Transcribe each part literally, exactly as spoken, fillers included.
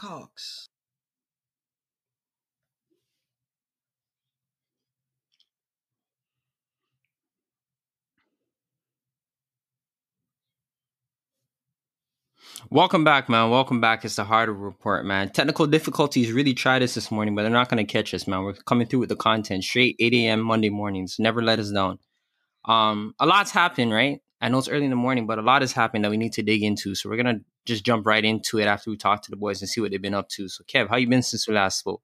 Blackhawks. Welcome back, man. Welcome back. It's the Harder Report, man. Technical difficulties really tried us this morning, but they're not going to catch us, man. We're coming through with the content straight eight a.m. Monday mornings. Never let us down. Um, a lot's happened, right? I know it's early in the morning, but a lot has happened that we need to dig into. So we're going to just jump right into it after we talk to the boys and see what they've been up to. So, Kev, how you been since we last spoke?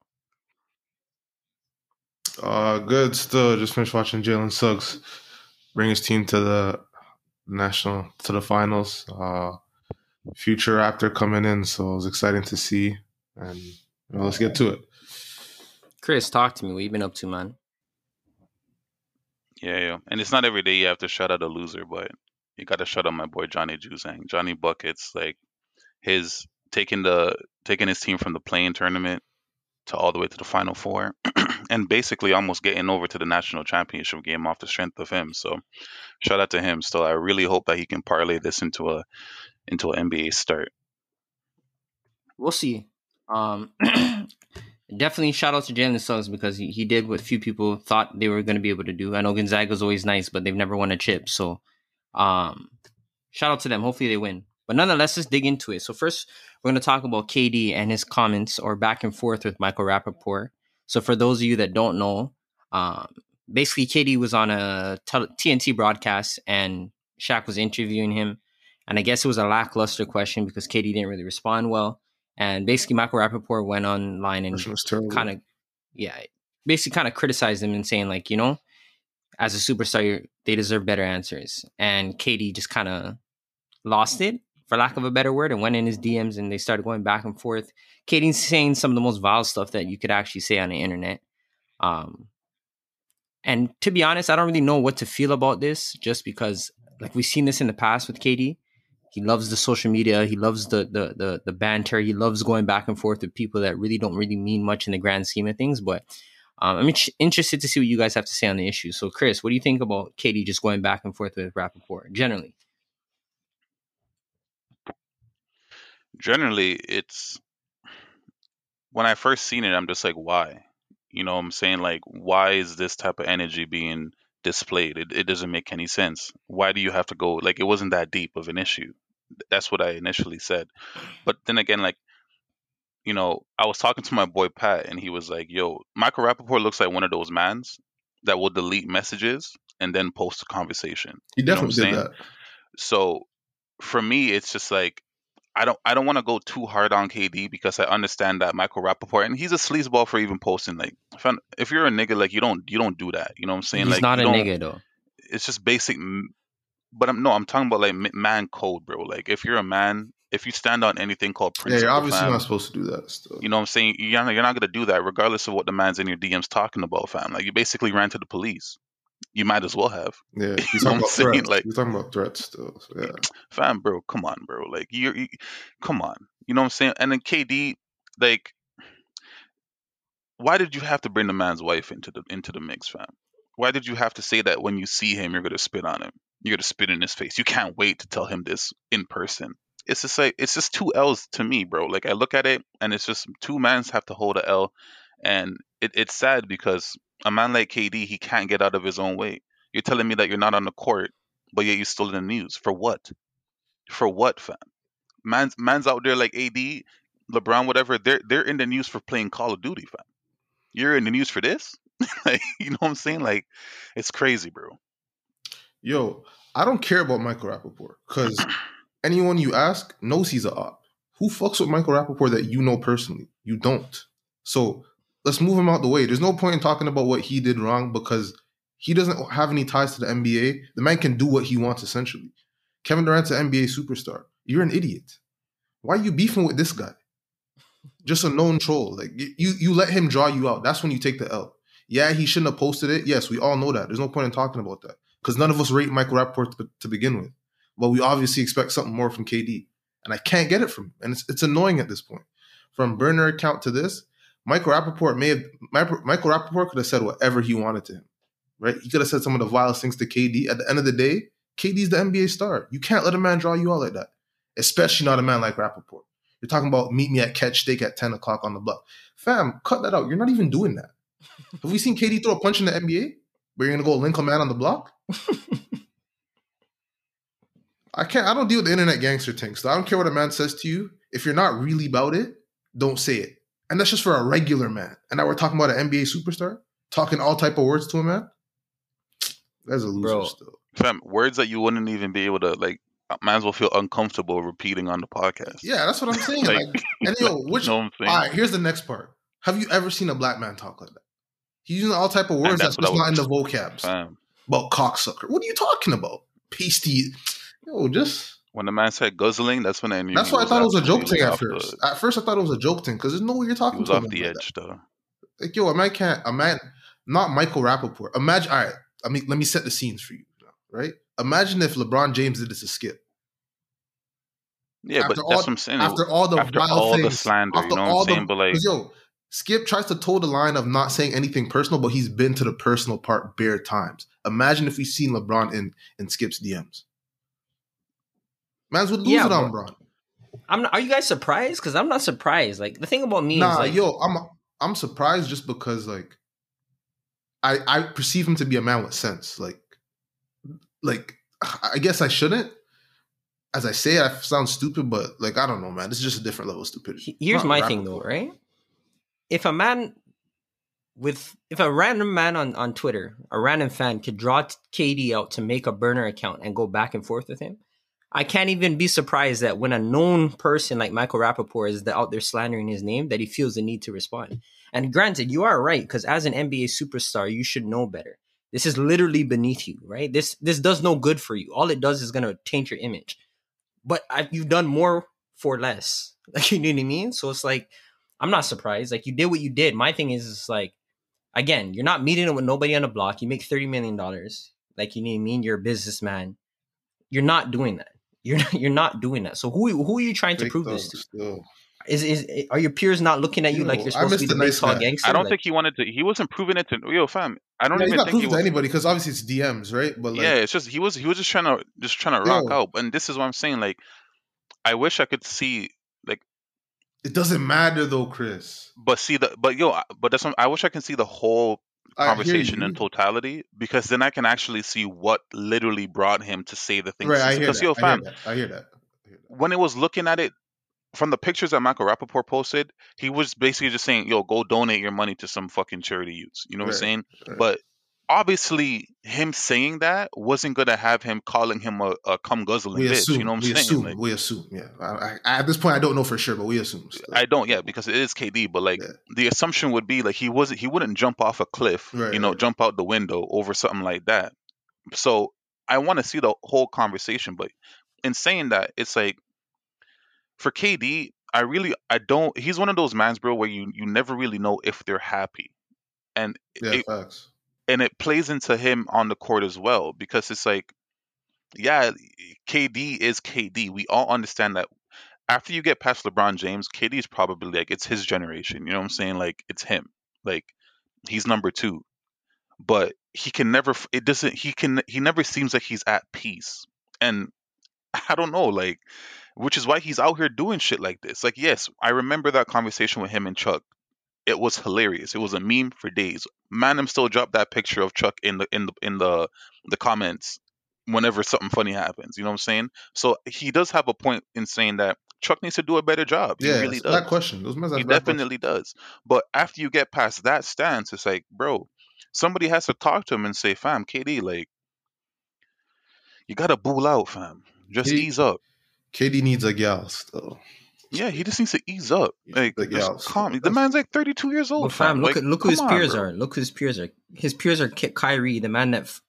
Uh, good still. Just finished watching Jalen Suggs bring his team to the national, to the finals. Uh, future Raptor coming in, so it was exciting to see. And you know, let's get to it. Chris, talk to me. What you been up to, man? Yeah, yeah. And it's not every day you have to shout out a loser, but you got to shout out my boy Johnny Juzang. Johnny Buckets, like his taking the taking his team from the play-in tournament to all the way to the Final Four, and basically almost getting over to the national championship game off the strength of him. So shout out to him. Still, I really hope that he can parlay this into a into an N B A start. We'll see. Um, definitely shout out to Jalen Suggs because he, he did what few people thought they were going to be able to do. I know Gonzaga's always nice, but they've never won a chip. So um, shout out to them. Hopefully they win. But nonetheless, let's dig into it. So first, we're going to talk about K D and his comments or back and forth with Michael Rapaport. So for those of you that don't know, um, basically K D was on a T N T broadcast and Shaq was interviewing him. And I guess it was a lackluster question because K D didn't really respond well. And basically Michael Rapaport went online and kind of, yeah, basically kind of criticized him and saying like, you know, as a superstar, they deserve better answers. And K D just kind of lost it, for lack of a better word, and went in his D Ms and they started going back and forth. K D's saying some of the most vile stuff that you could actually say on the internet. Um, and to be honest, I don't really know what to feel about this just because like we've seen this in the past with K D. He loves the social media. He loves the, the the the banter. He loves going back and forth with people that really don't really mean much in the grand scheme of things. But um, I'm int- interested to see what you guys have to say on the issue. So, Chris, what do you think about K D just going back and forth with Rapaport generally? Generally, it's when I first seen it, I'm just like, why? You know what I'm saying? Like, why is this type of energy being displayed? It, it doesn't make any sense. Why do you have to go? Like, it wasn't that deep of an issue. That's what I initially said. But then again, like, you know, I was talking to my boy Pat and he was like, yo, Michael Rapaport looks like one of those mans that will delete messages and then post a conversation. He definitely did that. So for me, it's just like, I don't I don't want to go too hard on K D because I understand that Michael Rapaport, and he's a sleazeball for even posting. Like, if, I'm, if you're a nigga, like, you don't you don't do that. You know what I'm saying? He's like, not a nigga, though. It's just basic. But I'm no, I'm talking about, like, man code, bro. Like, if you're a man, if you stand on anything called principle, yeah, you're obviously fam, not supposed to do that still. You know what I'm saying? You're not, you're not going to do that regardless of what the man's in your D Ms talking about, fam. Like, you basically ran to the police. You might as well have. Yeah, you're talking, about threats. Like, you're talking about threats still. So yeah. Fam, bro, come on, bro. Like, you're, you, come on. You know what I'm saying? And then K D, like, why did you have to bring the man's wife into the into the mix, fam? Why did you have to say that when you see him, you're going to spit on him? You're going to spit in his face. You can't wait to tell him this in person. It's just like, it's just two L's to me, bro. Like, I look at it, and it's just two mans have to hold a L. And it, it's sad because a man like K D, he can't get out of his own way. You're telling me that you're not on the court, but yet you're still in the news. For what? For what, fam? Man's, man's out there like A D, LeBron, whatever. They're they're in the news for playing Call of Duty, fam. You're in the news for this? Like, you know what I'm saying? Like, it's crazy, bro. Yo, I don't care about Michael Rapaport because anyone you ask knows he's a op. Who fucks with Michael Rapaport that you know personally? You don't. So let's move him out the way. There's no point in talking about what he did wrong because he doesn't have any ties to the N B A. The man can do what he wants, essentially. Kevin Durant's an N B A superstar. You're an idiot. Why are you beefing with this guy? Just a known troll. Like you, you let him draw you out. That's when you take the L. Yeah, he shouldn't have posted it. Yes, we all know that. There's no point in talking about that because none of us rate Michael Rapaport to, to begin with. But we obviously expect something more from K D. And I can't get it from him. And it's, it's annoying at this point. From burner account to this, Michael Rapaport may have Michael Rapaport could have said whatever he wanted to him, right? He could have said some of the vilest things to K D. At the end of the day, K D's the N B A star. You can't let a man draw you out like that, especially not a man like Rapaport. You're talking about meet me at catch steak at ten o'clock on the block. Fam, cut that out. You're not even doing that. Have we seen K D throw a punch in the N B A? Where you're going to go link a man on the block? I can't. I don't deal with the internet gangster things. So I don't care what a man says to you. If you're not really about it, don't say it. And that's just for a regular man. And now we're talking about an N B A superstar? Talking all type of words to a man? That's a loser Bro, still. Fam, words that you wouldn't even be able to, like, might as well feel uncomfortable repeating on the podcast. Yeah, that's what I'm saying. like, like, and yo, like, which, no, all right, here's the next part. Have you ever seen a black man talk like that? He's using all type of words that's, that's just not in the vocabs. Fam. About cocksucker. What are you talking about? Pasty. Yo, just... When the man said guzzling, that's when I knew. That's why I thought it was a joke thing at first. The, at first, I thought it was a joke thing because there's no way you're talking to him. He was off the edge, though. Like, yo, a man can't... A man... Not Michael Rapaport. Imagine... All right, I mean, let me set the scenes for you, right? Imagine if LeBron James did this to Skip. Yeah, after but all, that's what I'm saying. After all the after all things, the slander, you know what I'm saying? The, but like, yo, Skip tries to toe the line of not saying anything personal, but he's been to the personal part bare times. Imagine if we've seen LeBron in, in Skip's D Ms. Mans would lose yeah, it on LeBron. I'm not, are you guys surprised? Because I'm not surprised. Like the thing about me nah, is like, yo, I'm I'm surprised just because like I I perceive him to be a man with sense. Like like I guess I shouldn't. As I say, I sound stupid, but like I don't know, man. This is just a different level of stupidity. Here's my thing though, right? If a man with if a random man on, on Twitter, a random fan could draw K D out to make a burner account and go back and forth with him, I can't even be surprised that when a known person like Michael Rapaport is out there slandering his name, that he feels the need to respond. And granted, you are right, because as an N B A superstar, you should know better. This is literally beneath you, right? This this does no good for you. All it does is going to taint your image. But I, you've done more for less. Like, you know what I mean? So it's like, I'm not surprised. Like, you did what you did. My thing is, it's like, again, you're not meeting with nobody on the block. You make thirty million dollars. Like, you know what I mean? You're a businessman. You're not doing that. You're not, you're not doing that. So who who are you trying Break to prove this to? Still. Is is are your peers not looking at you yo, like you're supposed to be the nice big tall gangster? I don't like, think he wanted to. He wasn't proving it to yo fam. I don't yeah, even he's not think he was to anybody because obviously it's D Ms, right? But like, yeah, it's just he was he was just trying to just trying to yo, rock out. And this is what I'm saying. Like, I wish I could see like it doesn't matter though, Chris. But see the but yo but that's what, I wish I can see the whole conversation in totality, because then I can actually see what literally brought him to say the things. Right, I hear, that. Yo, fam, I, hear that. I hear that. I hear that. When it was looking at it from the pictures that Michael Rapaport posted, he was basically just saying, "Yo, go donate your money to some fucking charity use." You know right, what I'm saying? Right. But obviously, him saying that wasn't gonna have him calling him a, a cum guzzling bitch. Assume, you know what I'm we saying? Assume, like, we assume. Yeah. I, I, at this point, I don't know for sure, but we assume. So. I don't. Yeah, because it is K D. But like, yeah. the assumption would be like he wasn't. He wouldn't jump off a cliff. Right, you know, right. jump out the window over something like that. So I want to see the whole conversation. But in saying that, it's like for K D, I really, I don't. He's one of those mans, bro, where you you never really know if they're happy, and yeah, it, facts. And it plays into him on the court as well, because it's like, yeah, K D is K D. We all understand that after you get past LeBron James, K D is probably like, it's his generation. You know what I'm saying? Like, it's him. Like, he's number two. But he can never, it doesn't, he can, he never seems like he's at peace. And I don't know, like, which is why he's out here doing shit like this. Like, yes, I remember that conversation with him and Chuck. It was hilarious. It was a meme for days. Manum still dropped that picture of Chuck in the in the in the the comments whenever something funny happens. You know what I'm saying? So he does have a point in saying that Chuck needs to do a better job. Yeah, he really does. That question. Those he definitely question. does. But after you get past that stance, it's like, bro, somebody has to talk to him and say, "Fam, K D, like, you gotta bull out, fam. Just K D, ease up." K D needs a gal still. Yeah, he just needs to ease up. Like, like yeah, calm. The man's like thirty-two years old. Well, fam, look like, at look who his on, peers bro. are. Look who his peers are. His peers are Kyrie, the man that f-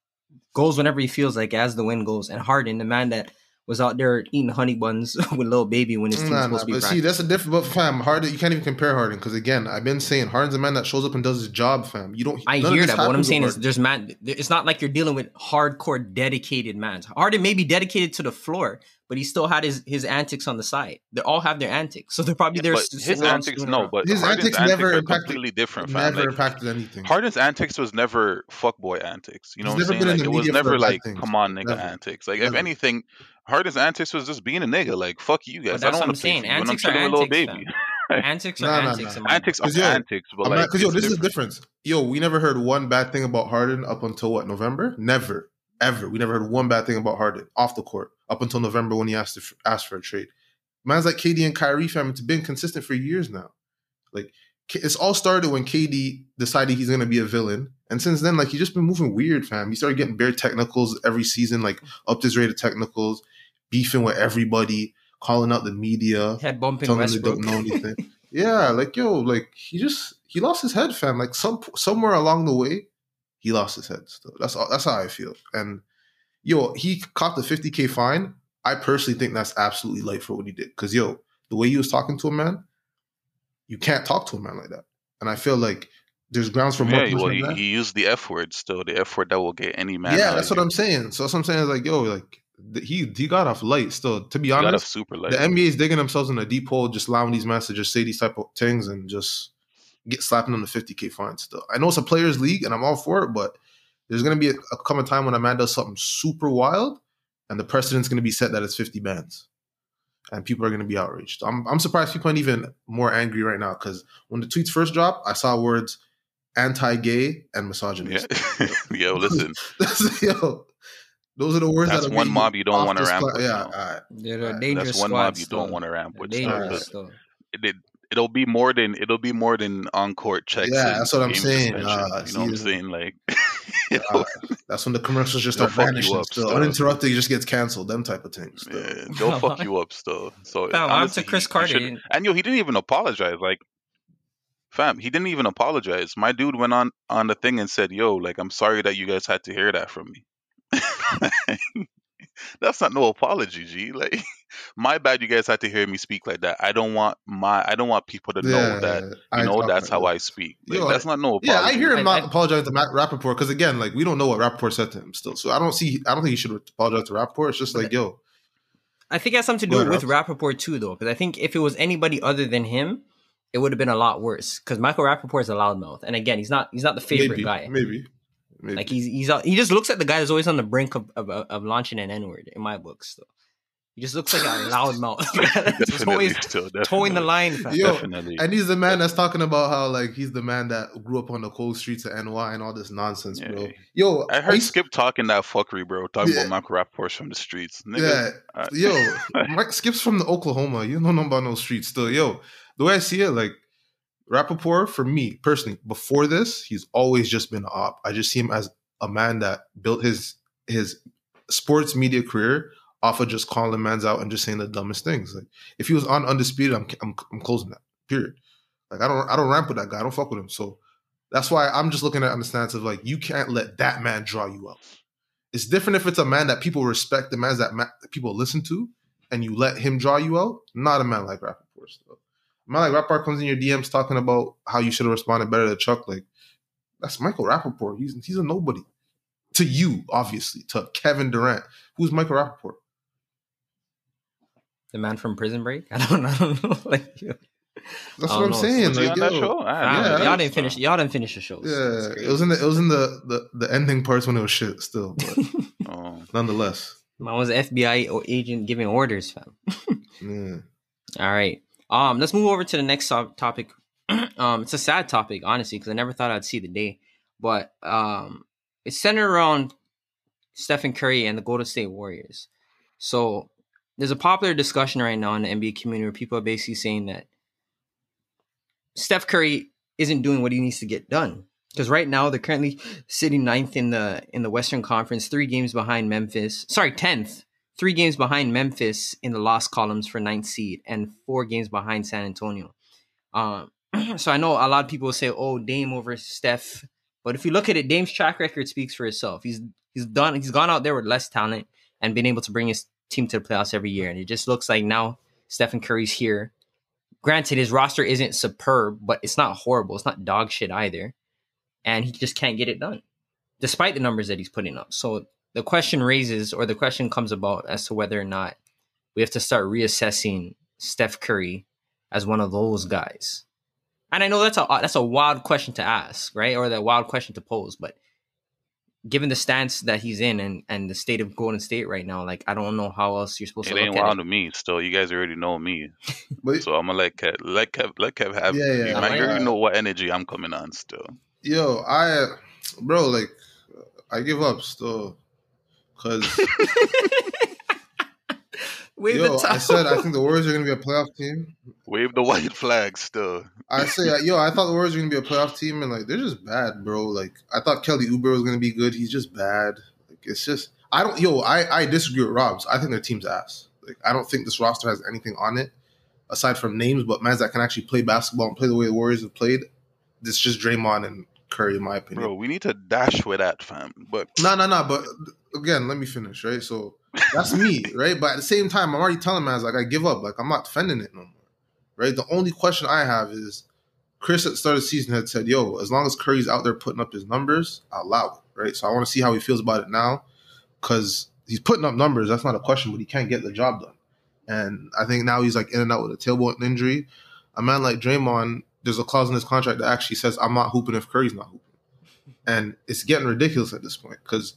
goes whenever he feels like, as the wind goes, and Harden, the man that was out there eating honey buns with Lil Baby when his team's nah, supposed nah, to be. But practicing. See, that's a different. But fam, Harden, you can't even compare Harden because again, I've been saying Harden's a man that shows up and does his job, fam. You don't. I hear that. But what I'm saying is, there's man. It's not like you're dealing with hardcore, dedicated man. Harden may be dedicated to the floor, but he still had his, his antics on the side. They all have their antics, so they're probably yeah, there. But his antics, no, but his Harden's antics never impacted. Completely different. Fam. Never like, impacted anything. Harden's antics was never fuckboy antics. You know He's what I'm saying? Like, it was never like, things. come on, nigga, never. antics. Like never. If anything, Harden's antics was just being a nigga. Like, fuck you guys. I don't want to play for you when I'm chilling with little baby. Antics are antics. Antics are antics. But like, because yo, this is the difference. Yo, we never heard one bad thing about Harden up until what, November? Never, ever. We never heard one bad thing about Harden off the court up until November when he asked to ask for a trade. Man's like K D and Kyrie, fam. It's been consistent for years now. Like, it's all started when K D decided he's going to be a villain. And since then, like, he's just been moving weird, fam. He started getting bare technicals every season, like, upped his rate of technicals, beefing with everybody, calling out the media, head bumping telling Westbrook. Them they don't know anything. Yeah, like, yo, like, he just, he lost his head, fam. Like, some somewhere along the way, he lost his head still. That's, all, that's how I feel. And, yo, he copped a fifty K fine. I personally think that's absolutely light for what he did. Because, yo, the way he was talking to a man, you can't talk to a man like that. And I feel like there's grounds for more. Yeah, well, he, he used the F word still, the F word that will get any man. Yeah, that's what I'm saying. So that's what I'm saying is like, yo, like, he he got off light still. To be honest, super light. The N B A is digging themselves in a deep hole, just allowing these men to just say these type of things and just get slapping on the fifty K fine still. I know it's a players' league and I'm all for it, but there's going to be a, a come a time when a man does something super wild and the precedent's going to be set that it's fifty bans. And people are going to be outraged. I'm I'm surprised people aren't even more angry right now because when the tweets first dropped, I saw words anti-gay and misogynist. Yeah. Yo, listen. Yo, those are the words that's that are one mob you don't want to ramp with. Yeah, all right. They're a dangerous that's one mob you still. Don't want to ramp with. Dangerous right. it, it, it'll be more than it'll be more than on-court checks. Yeah, that's what I'm saying. Uh, you know what I'm saying? Like, you know, uh, that's when the commercials just start vanishing. You up, still. Still. Uninterrupted, you just gets canceled. Them type of things. Still. Yeah, they'll fuck you up still. So fam, honestly, I'm to Chris he, Carter. He and yo, he didn't even apologize. Like, fam, he didn't even apologize. My dude went on on the thing and said, "Yo, like, I'm sorry that you guys had to hear that from me." That's not no apology, G. Like, my bad. You guys had to hear me speak like that. I don't want my. I don't want people to know yeah, that you I know that's how that. I speak. Like, yo, that's not no apology. Yeah, I hear him not I, I, apologize to Matt Rapaport because again, like we don't know what Rapaport said to him still. So I don't see. I don't think he should apologize to Rapaport. It's just like, yo. I think it has something to do with Rapaport too, though, because I think if it was anybody other than him, it would have been a lot worse. Because Michael Rapaport is a loudmouth, and again, he's not. He's not the favorite maybe, guy. Maybe. Maybe. Like he's he's he just looks like the guy that's always on the brink of of, of launching an N-word in my books. So. He just looks like a loudmouth. He's always still, towing the line. Yo, definitely. And he's the man that's talking about how like he's the man that grew up on the cold streets of N Y and all this nonsense, yeah. Bro. Yo, I heard I, Skip talking that fuckery, bro. Talking yeah. about Michael Rapaport from the streets. Nigga. Yeah, right. Yo, Mike, Skip's from the Oklahoma. You don't know about no streets still. Yo, the way I see it, like. Rapaport, for me personally, before this, he's always just been an op. I just see him as a man that built his his sports media career off of just calling man's out and just saying the dumbest things. Like if he was on Undisputed, I'm I'm, I'm closing that. Period. Like I don't I don't ramp with that guy. I don't fuck with him. So that's why I'm just looking at on the stance of like you can't let that man draw you up. It's different if it's a man that people respect, the man that, ma- that people listen to, and you let him draw you out. Not a man like Rapaport though. Man, like Rapaport comes in your D Ms talking about how you should have responded better to Chuck. Like, that's Michael Rapaport. He's he's a nobody. To you, obviously. To Kevin Durant. Who's Michael Rapaport? The man from Prison Break? I don't know. I don't know. Like, yo. That's what I'm know. saying. Was like, on yo, that show? Yeah, y'all didn't finish. Y'all didn't finish the show. So yeah, it was in the it was in the, the, the ending parts when it was shit still. But oh. Nonetheless, I was an F B I agent giving orders, fam. Yeah. All right. Um, let's move over to the next topic. um, it's a sad topic, honestly, because I never thought I'd see the day. But um, it's centered around Stephen Curry and the Golden State Warriors. So there's a popular discussion right now in the N B A community where people are basically saying that Steph Curry isn't doing what he needs to get done. Because right now they're currently sitting ninth in the in the Western Conference, three games behind Memphis. Sorry, tenth. Three games behind Memphis in the loss columns for ninth seed and four games behind San Antonio. Um, so I know a lot of people say, oh, Dame over Steph. But if you look at it, Dame's track record speaks for itself. He's he's done. He's gone out there with less talent and been able to bring his team to the playoffs every year. And it just looks like now Stephen Curry's here. Granted, his roster isn't superb, but it's not horrible. It's not dog shit either. And he just can't get it done, despite the numbers that he's putting up. So the question raises, or the question comes about as to whether or not we have to start reassessing Steph Curry as one of those guys. And I know that's a that's a wild question to ask, right? Or that wild question to pose, but given the stance that he's in and, and the state of Golden State right now, like, I don't know how else you're supposed it to look at it. It ain't wild to me, so you guys already know me. So I'm going to let Kev, let Kev, let Kev have yeah, yeah, me. Like, you already know what energy I'm coming on still. Yo, I, bro, like, I give up still. Because, yo, I said I think the Warriors are going to be a playoff team. Wave the white flag still. I say, yo, I thought the Warriors were going to be a playoff team, and, like, they're just bad, bro. Like, I thought Kelly Oubre was going to be good. He's just bad. Like, it's just, I don't, yo, I, I disagree with Robs. I think their team's ass. Like, I don't think this roster has anything on it, aside from names, but men that can actually play basketball and play the way the Warriors have played. It's just Draymond and Curry, in my opinion. Bro, we need to dash with that, fam. But no, no, no, but again, let me finish, right? So that's me, right? But at the same time, I'm already telling man, like, I give up. Like, I'm not defending it no more, right? The only question I have is, Chris at the start of the season had said, yo, as long as Curry's out there putting up his numbers, I'll allow it, right? So I want to see how he feels about it now, because he's putting up numbers. That's not a question, but he can't get the job done. And I think now he's, like, in and out with a tailbone injury. A man like Draymond, there's a clause in his contract that actually says, I'm not hooping if Curry's not hooping. And it's getting ridiculous at this point, because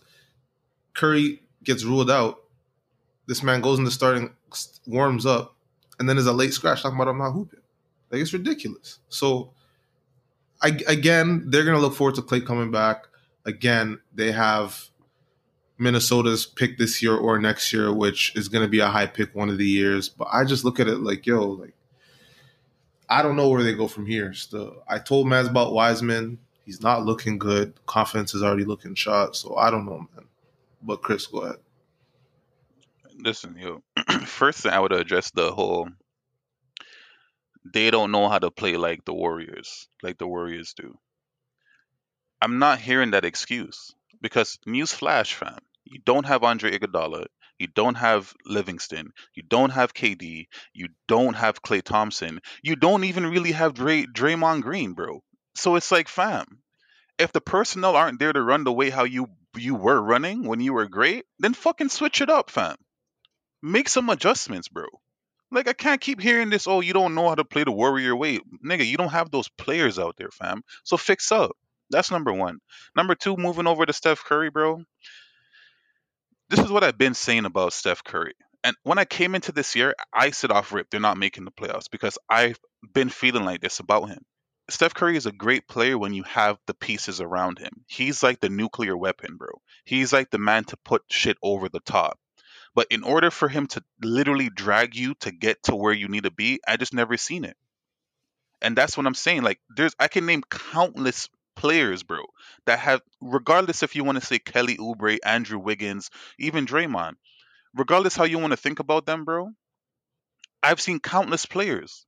Curry gets ruled out. This man goes into starting, warms up, and then is a late scratch talking about I'm not hooping. Like, it's ridiculous. So, I, again, they're going to look forward to Klay coming back. Again, they have Minnesota's pick this year or next year, which is going to be a high pick one of the years. But I just look at it like, yo, like, I don't know where they go from here still. I told Maz about Wiseman. He's not looking good. Confidence is already looking shot. So, I don't know, man. But, Chris, go ahead. Listen, yo, first thing I would address the whole, they don't know how to play like the Warriors, like the Warriors do. I'm not hearing that excuse, because newsflash, fam, you don't have Andre Iguodala, you don't have Livingston, you don't have K D, you don't have Klay Thompson, you don't even really have Dray- Draymond Green, bro. So it's like, fam, if the personnel aren't there to run the way how you you were running when you were great, then fucking switch it up, fam. Make some adjustments, bro. Like, I can't keep hearing this, oh, you don't know how to play the Warrior way. Nigga, you don't have those players out there, fam. So fix up. That's number one. Number two, moving over to Steph Curry, bro. This is what I've been saying about Steph Curry. And when I came into this year, I said off rip, they're not making the playoffs, because I've been feeling like this about him. Steph Curry is a great player when you have the pieces around him. He's like the nuclear weapon, bro. He's like the man to put shit over the top. But in order for him to literally drag you to get to where you need to be, I just never seen it. And that's what I'm saying. Like, there's, I can name countless players, bro, that have, regardless if you want to say Kelly Oubre, Andrew Wiggins, even Draymond, regardless how you want to think about them, bro, I've seen countless players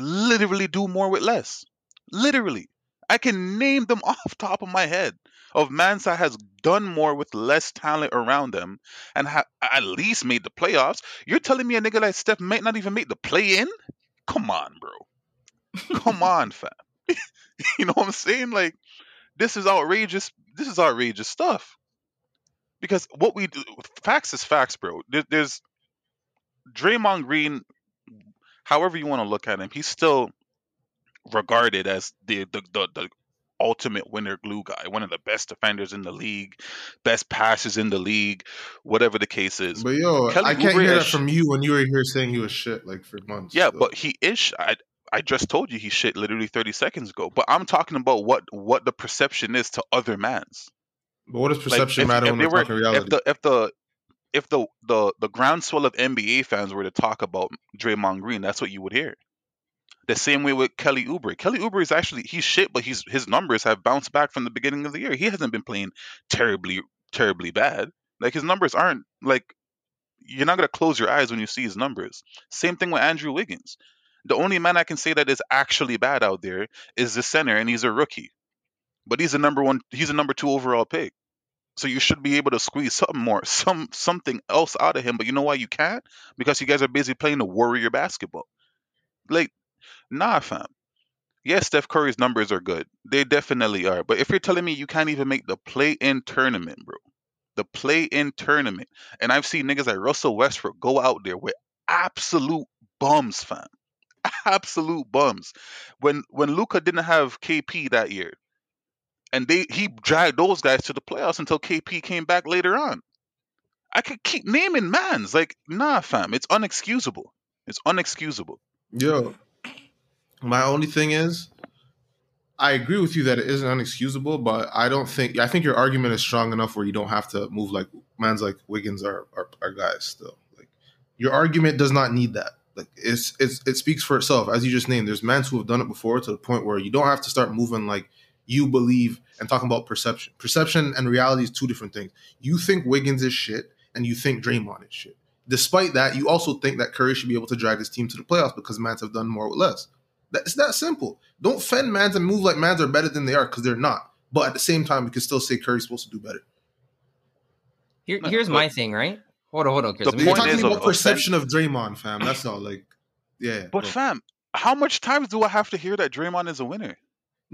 literally do more with less. Literally. I can name them off top of my head of mans that has done more with less talent around them and ha- at least made the playoffs. You're telling me a nigga like Steph might not even make the play-in? Come on, bro. Come on, fam. You know what I'm saying? Like, this is outrageous. This is outrageous stuff. Because what we do, facts is facts, bro. There, there's Draymond Green, however you want to look at him, he's still regarded as the, the the the ultimate winner glue guy, one of the best defenders in the league, best passes in the league, whatever the case is. But yo, Kelly I Oubre can't hear that from you when you were here saying he was shit like for months. Yeah, so. But he is. I I just told you he's shit literally thirty seconds ago. But I'm talking about what what the perception is to other mans. But what does perception like, if, matter if, if when we're talking reality? If the if the if the the the groundswell of N B A fans were to talk about Draymond Green, that's what you would hear. The same way with Kelly Oubre. Kelly Oubre is actually, he's shit, but he's, his numbers have bounced back from the beginning of the year. He hasn't been playing terribly, terribly bad. Like, his numbers aren't, like, you're not going to close your eyes when you see his numbers. Same thing with Andrew Wiggins. The only man I can say that is actually bad out there is the center, and he's a rookie. But he's a number one, he's a number two overall pick. So you should be able to squeeze something more, some something else out of him. But you know why you can't? Because you guys are busy playing the Warrior basketball. Like, nah, fam. Yes, Steph Curry's numbers are good. They definitely are. But if you're telling me you can't even make the play-in tournament, bro, the play-in tournament, and I've seen niggas like Russell Westbrook go out there with absolute bums, fam. Absolute bums. When when Luka didn't have K P that year, And they he dragged those guys to the playoffs until K P came back later on. I could keep naming mans. Like, nah, fam. It's unexcusable. It's unexcusable. Yo, my only thing is, I agree with you that it isn't unexcusable, but I don't think, I think your argument is strong enough where you don't have to move like, man's like Wiggins are, are, are guys still. Like, your argument does not need that. Like, it's, it's, it speaks for itself. As you just named, there's mans who have done it before to the point where you don't have to start moving like you believe and talking about perception. Perception and reality is two different things. You think Wiggins is shit and you think Draymond is shit. Despite that, you also think that Curry should be able to drag his team to the playoffs because mans have done more with less. It's that simple. Don't fend mans and move like mans are better than they are because they're not. But at the same time, we can still say Curry's supposed to do better. Here, here's my thing, right? Hold on, hold on. The You're talking about perception of Draymond, fam. That's all. Like, yeah. But, but fam, how much times do I have to hear that Draymond is a winner?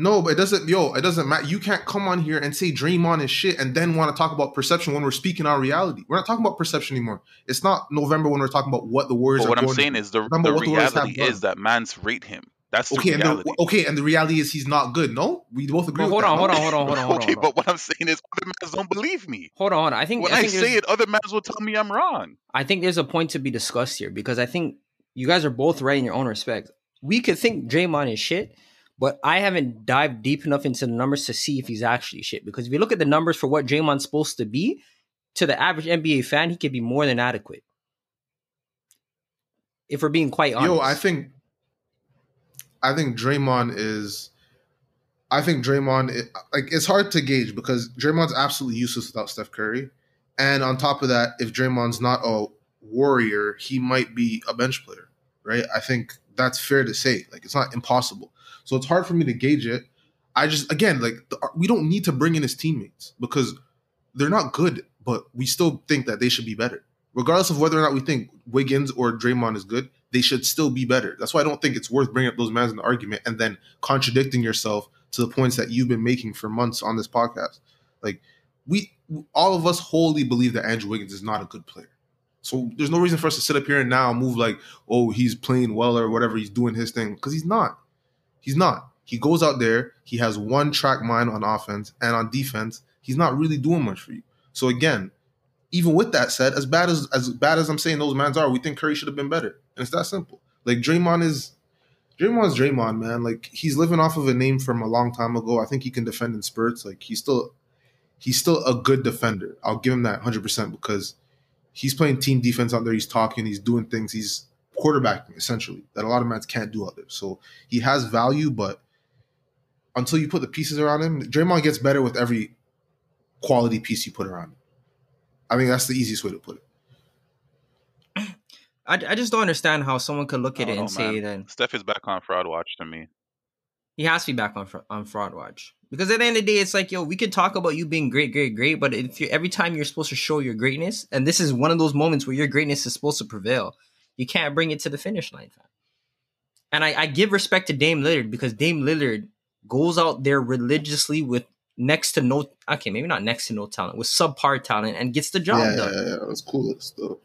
No, but it doesn't. Yo, it doesn't matter. You can't come on here and say Draymond is shit and then want to talk about perception when we're speaking our reality. We're not talking about perception anymore. It's not November when we're talking about what the Warriors. But what are I'm saying to. is the, the reality is that mans rate him. That's okay, the reality. And the, okay, and the reality is he's not good. No, we both agree. Well, hold, with on, that, hold, no? on, hold on, hold on, hold on. Okay, hold on. But what I'm saying is, other mans don't believe me. Hold on, hold on. I think when I, I think say it, other mans will tell me I'm wrong. I think there's a point to be discussed here because I think you guys are both right in your own respect. We could think Draymond is shit, but I haven't dived deep enough into the numbers to see if he's actually shit. Because if you look at the numbers for what Draymond's supposed to be, to the average N B A fan, he could be more than adequate. If we're being quite honest, yo, I think. I think Draymond is, I think Draymond, it, like, it's hard to gauge because Draymond's absolutely useless without Steph Curry. And on top of that, if Draymond's not a warrior, he might be a bench player, right? I think that's fair to say. Like, it's not impossible. So it's hard for me to gauge it. I just, again, like, the, we don't need to bring in his teammates because they're not good, but we still think that they should be better. Regardless of whether or not we think Wiggins or Draymond is good, they should still be better. That's why I don't think it's worth bringing up those mans in the argument and then contradicting yourself to the points that you've been making for months on this podcast. Like, we, all of us wholly believe that Andrew Wiggins is not a good player. So there's no reason for us to sit up here and now move like, oh, he's playing well or whatever, he's doing his thing, because he's not. He's not. He goes out there, he has one track mind on offense, and on defense, he's not really doing much for you. So again, even with that said, as bad as as bad as I'm saying those mans are, we think Curry should have been better. And it's that simple. Like, Draymond is Draymond's Draymond, man. Like, he's living off of a name from a long time ago. I think he can defend in spurts. Like, he's still he's still a good defender. I'll give him that one hundred percent because he's playing team defense out there. He's talking. He's doing things. He's quarterbacking, essentially, that a lot of mans can't do out there. So he has value, but until you put the pieces around him, Draymond gets better with every quality piece you put around him. I think that's the easiest way to put it. I, I just don't understand how someone could look at it know, and say that Steph is back on Fraud Watch to me. He has to be back on on Fraud Watch because at the end of the day, it's like, yo, we could talk about you being great, great, great, but if you every time you're supposed to show your greatness, and this is one of those moments where your greatness is supposed to prevail, you can't bring it to the finish line. And I, I give respect to Dame Lillard because Dame Lillard goes out there religiously with next to no, okay, maybe not next to no talent, with subpar talent and gets the job yeah, done. Yeah, yeah, it was cool stuff.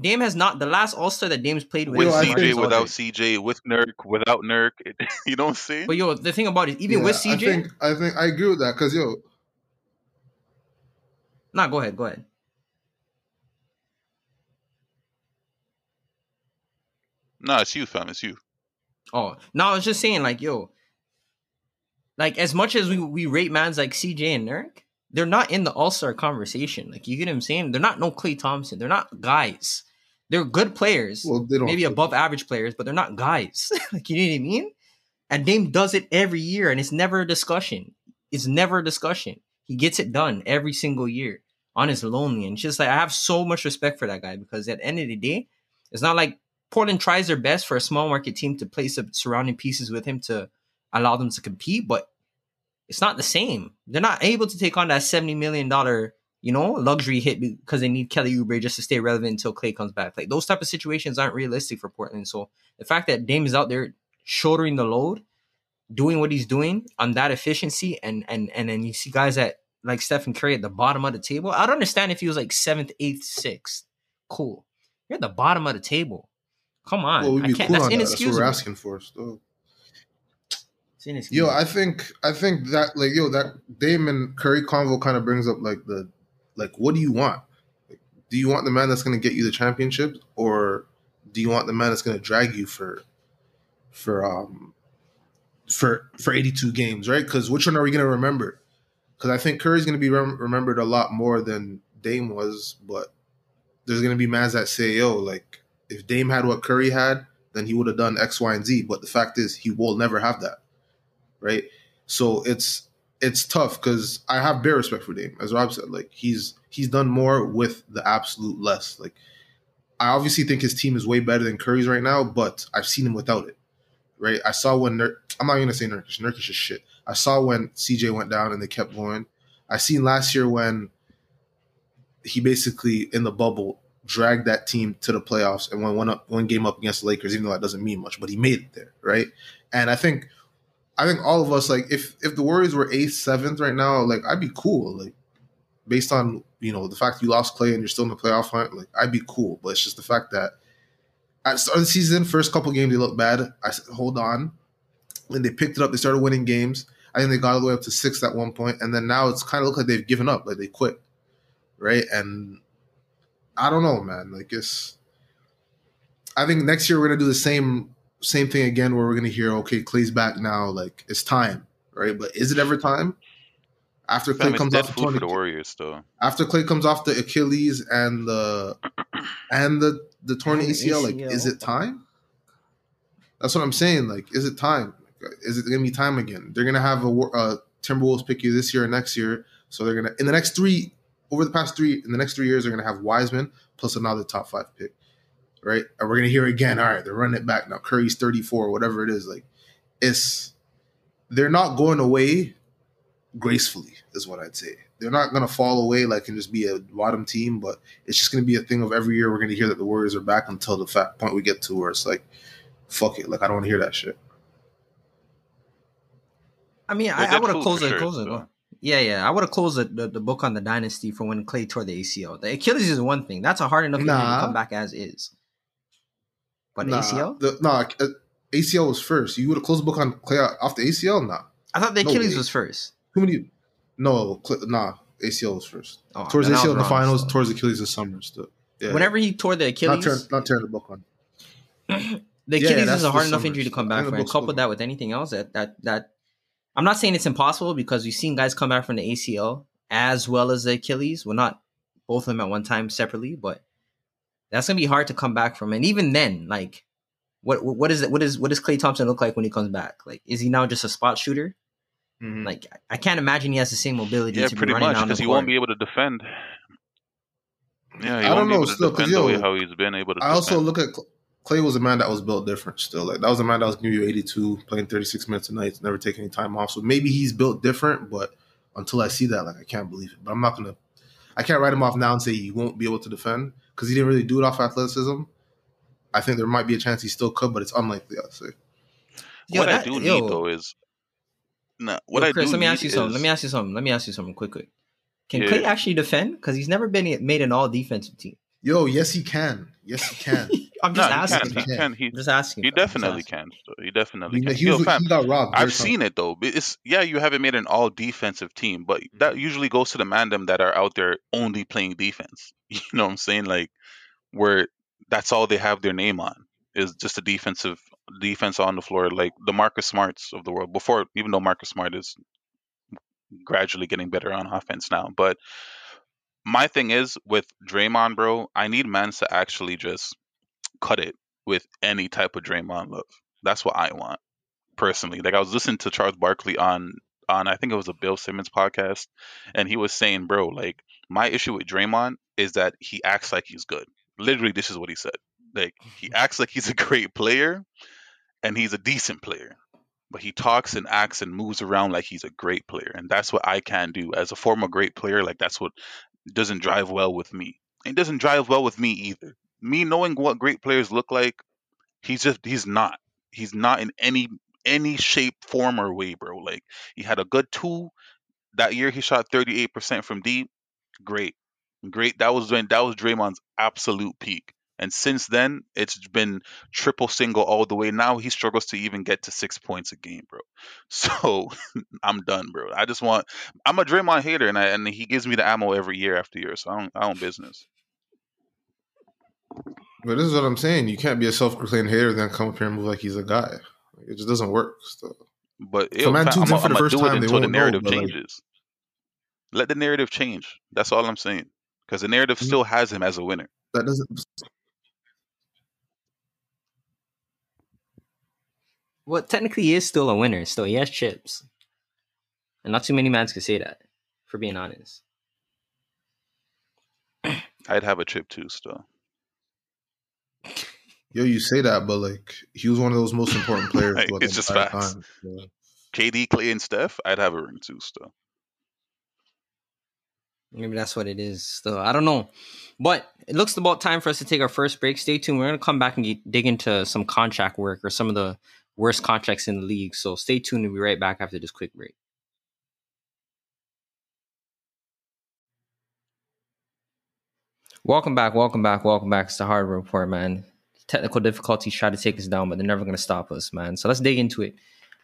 Dame has not, the last All-Star that Dame's played with. With C J, without C J, with Nurk, without Nurk, it, you don't see? But yo, the thing about it, even yeah, with C J. I think, I think I agree with that, because yo. Nah, go ahead, go ahead. Nah, it's you, fam, it's you. Oh, no, I was just saying, like, yo. Like, as much as we, we rate mans like C J and Nurk, they're not in the All-Star conversation. Like, you get what I'm saying? They're not no Klay Thompson. They're not guys. They're good players. Well, they don't maybe above average players, but they're not guys. Like, you know what I mean? And Dame does it every year, and it's never a discussion. It's never a discussion. He gets it done every single year on his lonely. And it's just like, I have so much respect for that guy because at the end of the day, it's not like Portland tries their best for a small market team to place the surrounding pieces with him to allow them to compete, but it's not the same. They're not able to take on that seventy million dollars, you know, luxury hit because they need Kelly Oubre just to stay relevant until Klay comes back. Like, those type of situations aren't realistic for Portland. So the fact that Dame is out there shouldering the load, doing what he's doing on that efficiency, and and and then you see guys that like Stephen Curry at the bottom of the table. I'd understand if he was like seventh, eighth, sixth. Cool. You're at the bottom of the table. Come on. Well, we'd be I can't, cool that's on that. That's what we're asking for. So. Seen his yo, I think I think that like yo that Dame and Curry convo kind of brings up like the like what do you want? Like, do you want the man that's going to get you the championship, or do you want the man that's going to drag you for for um for for eighty-two games, right? Because which one are we going to remember? Because I think Curry's going to be rem- remembered a lot more than Dame was, but there's going to be mans that say, yo, like if Dame had what Curry had, then he would have done X, Y, and Z. But the fact is, he will never have that. Right, so it's it's tough because I have bare respect for Dame, as Rob said. Like he's he's done more with the absolute less. Like I obviously think his team is way better than Curry's right now, but I've seen him without it. Right, I saw when Nur- I'm not gonna say Nurkic. Nurkic is shit. I saw when C J went down and they kept going. I seen last year when he basically in the bubble dragged that team to the playoffs and won one up one game up against the Lakers, even though that doesn't mean much, but he made it there. Right, and I think. I think all of us, like, if if the Warriors were eighth, seventh right now, like, I'd be cool. Like, based on, you know, the fact you lost Klay and you're still in the playoff hunt, like, I'd be cool. But it's just the fact that at the start of the season, first couple games, they looked bad. I said, hold on. Then they picked it up. They started winning games. I think they got all the way up to sixth at one point. And then now it's kind of look like they've given up. Like, they quit. Right? And I don't know, man. Like, it's – I think next year we're going to do the same – Same thing again, where we're going to hear, okay, Klay's back now. Like, it's time, right? But is it ever time? After Klay comes off the, the Warriors, though. After Klay comes off the Achilles and the and the the torn A C L, like, is it time? That's what I'm saying. Like, is it time? Is it going to be time again? They're going to have a uh, Timberwolves pick you this year and next year, so they're going to in the next three over the past three in the next three years they're going to have Wiseman plus another top five pick. Right, and we're gonna hear again. All right, they're running it back now. Curry's thirty-four, whatever it is. Like, it's they're not going away gracefully, is what I'd say. They're not gonna fall away like and just be a bottom team, but it's just gonna be a thing of every year we're gonna hear that the Warriors are back until the fact point we get to where it's like, fuck it, like I don't want to hear that shit. I mean, I, I would have closed it, sure, closed it. So. Yeah, yeah, I would have closed the, the, the book on the dynasty from when Klay tore the A C L. The Achilles is one thing. That's a hard enough nah. injury to come back as is. But nah, A C L? The, nah, A C L was first. You would have closed the book on Klay off the A C L? Nah. I thought the Achilles no was first. Too many. No, nah, A C L was first. Oh, towards A C L wrong, in the finals, so. Towards Achilles this summer. Still. Yeah. Whenever he tore the Achilles. Not, turn, not tearing the book on. The Achilles yeah, is a hard enough summer. injury to come back from. Couple that with anything else, that, that, that I'm not saying it's impossible because we've seen guys come back from the A C L as well as the Achilles. Well, not both of them at one time separately, but. That's gonna be hard to come back from, and even then, like, what what is it? What is what does Klay Thompson look like when he comes back? Like, is he now just a spot shooter? Mm-hmm. Like, I can't imagine he has the same mobility. Yeah, to pretty be much, because he won't be able to defend. Yeah, he I won't don't be know. Able to still, defend yo, the way how he's been able to. I defend. also look at Klay was a man that was built different. Still, like that was a man that was giving you eighty-two, playing thirty-six minutes a night, never taking any time off. So maybe he's built different, but until I see that, like, I can't believe it. But I'm not gonna. I can't write him off now and say he won't be able to defend. Because he didn't really do it off athleticism, I think there might be a chance he still could, but it's unlikely. I'd say. Yo, what that, I do yo, need though is, nah. What yo, I Chris, do. Let me need ask you is, something. Let me ask you something. Let me ask you something quick, quick. Can yeah. Klay actually defend? Because he's never been made an all-defensive team. Yo, yes, he can. Yes, he can. I'm just no, asking. He can. He can. He, I'm just asking. He definitely asking. can. So he definitely he, can. He, yo, fam, he got robbed. I've seen it though. It's yeah, you haven't made an all-defensive team, but that usually goes to the mandem that are out there only playing defense. You know what I'm saying? Like, where that's all they have their name on is just a defensive defense on the floor, like the Marcus Smarts of the world. Before, even though Marcus Smart is gradually getting better on offense now, but my thing is with Draymond, bro, I need mans to actually just cut it with any type of Draymond love. That's what I want personally. Like I was listening to Charles Barkley on on I think it was a Bill Simmons podcast, and he was saying, bro, like my issue with Draymond is that he acts like he's good. Literally, this is what he said. Like, he acts like he's a great player, and he's a decent player. But he talks and acts and moves around like he's a great player. And that's what I can do. As a former great player, like, that's what doesn't drive well with me. It doesn't drive well with me either. Me knowing what great players look like, he's just, he's not. He's not in any any shape, form, or way, bro. Like, he had a good two. That year, he shot thirty-eight percent from deep. Great. Great. That was when that was Draymond's absolute peak. And since then, it's been triple single all the way. Now he struggles to even get to six points a game, bro. So I'm done, bro. I just want – I'm a Draymond hater, and I, and he gives me the ammo every year after year. So I don't, I don't business. But this is what I'm saying. You can't be a self-proclaimed hater then come up here and move like he's a guy. It just doesn't work. So. But it, so man tunes I'm, in for I'm the first do it time, until the narrative know, changes. Like... Let the narrative change. That's all I'm saying. Because the narrative still has him as a winner. That doesn't – Well, technically, he is still a winner. Still, he has chips. And not too many mans could say that, for being honest. I'd have a chip, too, still. Yo, you say that, but, like, he was one of those most important players. Like, it's just facts. Time, so. K D, Klay, and Steph, I'd have a ring, too, still. Maybe that's what it is, still. I don't know. But it looks about time for us to take our first break. Stay tuned. We're going to come back and get, dig into some contract work or some of the worst contracts in the league. So stay tuned and we'll be right back after this quick break. Welcome back, welcome back, welcome back. It's the Hard Report, man. Technical difficulties try to take us down, but they're never going to stop us, man. So let's dig into it.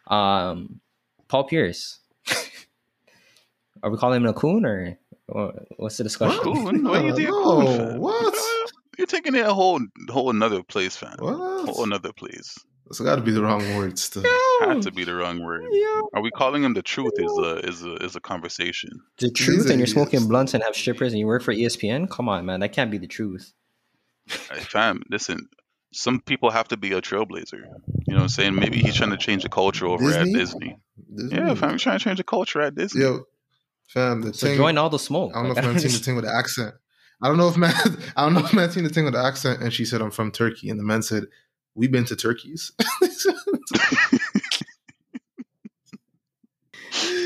Um, Paul Pierce. Are we calling him a coon or what's the discussion? Coon? What are you doing? Oh, what? You're taking it a whole, whole another place, fam. What? Whole another place. It's got to be the wrong word still. Had to be the wrong word. Yo. Are we calling him the truth is a is a, is a conversation. The truth and you're idiots. Smoking blunts and have strippers and you work for E S P N? Come on, man. That can't be the truth. Hey, fam, listen. Some people have to be a trailblazer. You know what I'm saying? Maybe he's trying to change the culture over Disney? at Disney. Disney. Yeah, fam. He's trying to change the culture at Disney. Yo, fam. The so thing, join all the smoke. I don't like, know if I've seen the thing with the accent. I don't know if man, I don't know if man seen the thing with the accent and she said, I'm from Turkey. And the man said, we've been to Turkeys.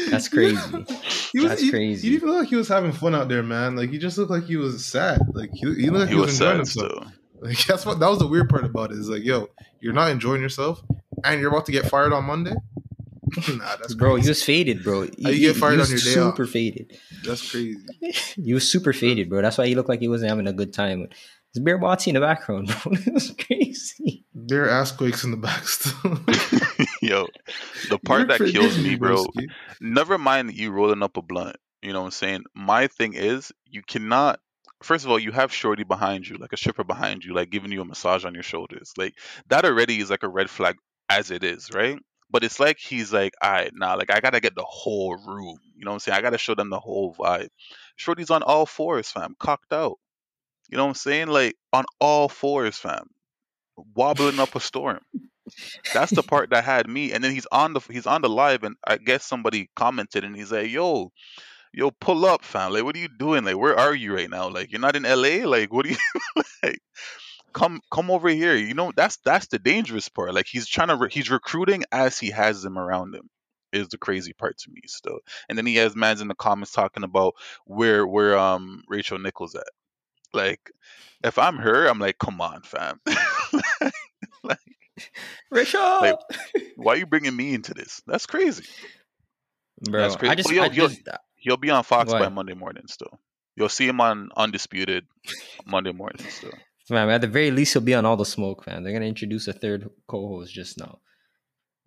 That's crazy. He was, That's he, crazy. He didn't look like he was having fun out there, man. Like he just looked like he was sad. Like he, he looked like he, he was, was enjoying himself. Like that's what that was the weird part about it. Is like, yo, you're not enjoying yourself, and you're about to get fired on Monday. Nah, that's bro. Crazy. You was faded, bro. You, you get fired you on your day off. Super faded. That's crazy. You was super faded, bro. That's why he looked like he wasn't having a good time. There's beer botty in the background, bro. It was crazy. Beer ass quakes in the back still. Yo, the part You're that kills me, bro. Risky. Never mind you rolling up a blunt. You know what I'm saying? My thing is, you cannot... First of all, you have shorty behind you, like a stripper behind you, like giving you a massage on your shoulders. Like, that already is like a red flag as it is, right? But it's like he's like, all right, nah, like I got to get the whole room. You know what I'm saying? I got to show them the whole vibe. Shorty's on all fours, fam. Cocked out. You know what I'm saying? Like, on all fours, fam. Wobbling up a storm. That's the part that had me. And then he's on the he's on the live, and I guess somebody commented, and he's like, yo, yo, pull up, fam. Like, what are you doing? Like, where are you right now? Like, you're not in L A? Like, what are you... like, come come over here. You know, that's that's the dangerous part. Like, he's trying to... Re- he's recruiting as he has them around him. Is the crazy part to me still. And then he has mans in the comments talking about where, where um Rachel Nichols at. Like, if I'm her, I'm like, come on, fam. like, like, Rachel, like, why are you bringing me into this? That's crazy, bro. That's crazy. I just, well, he'll, I just he'll, he'll be on Fox what? by Monday morning. Still, you'll see him on Undisputed Monday morning. Still, man, at the very least, he'll be on All the Smoke, man. They're gonna introduce a third co-host just now,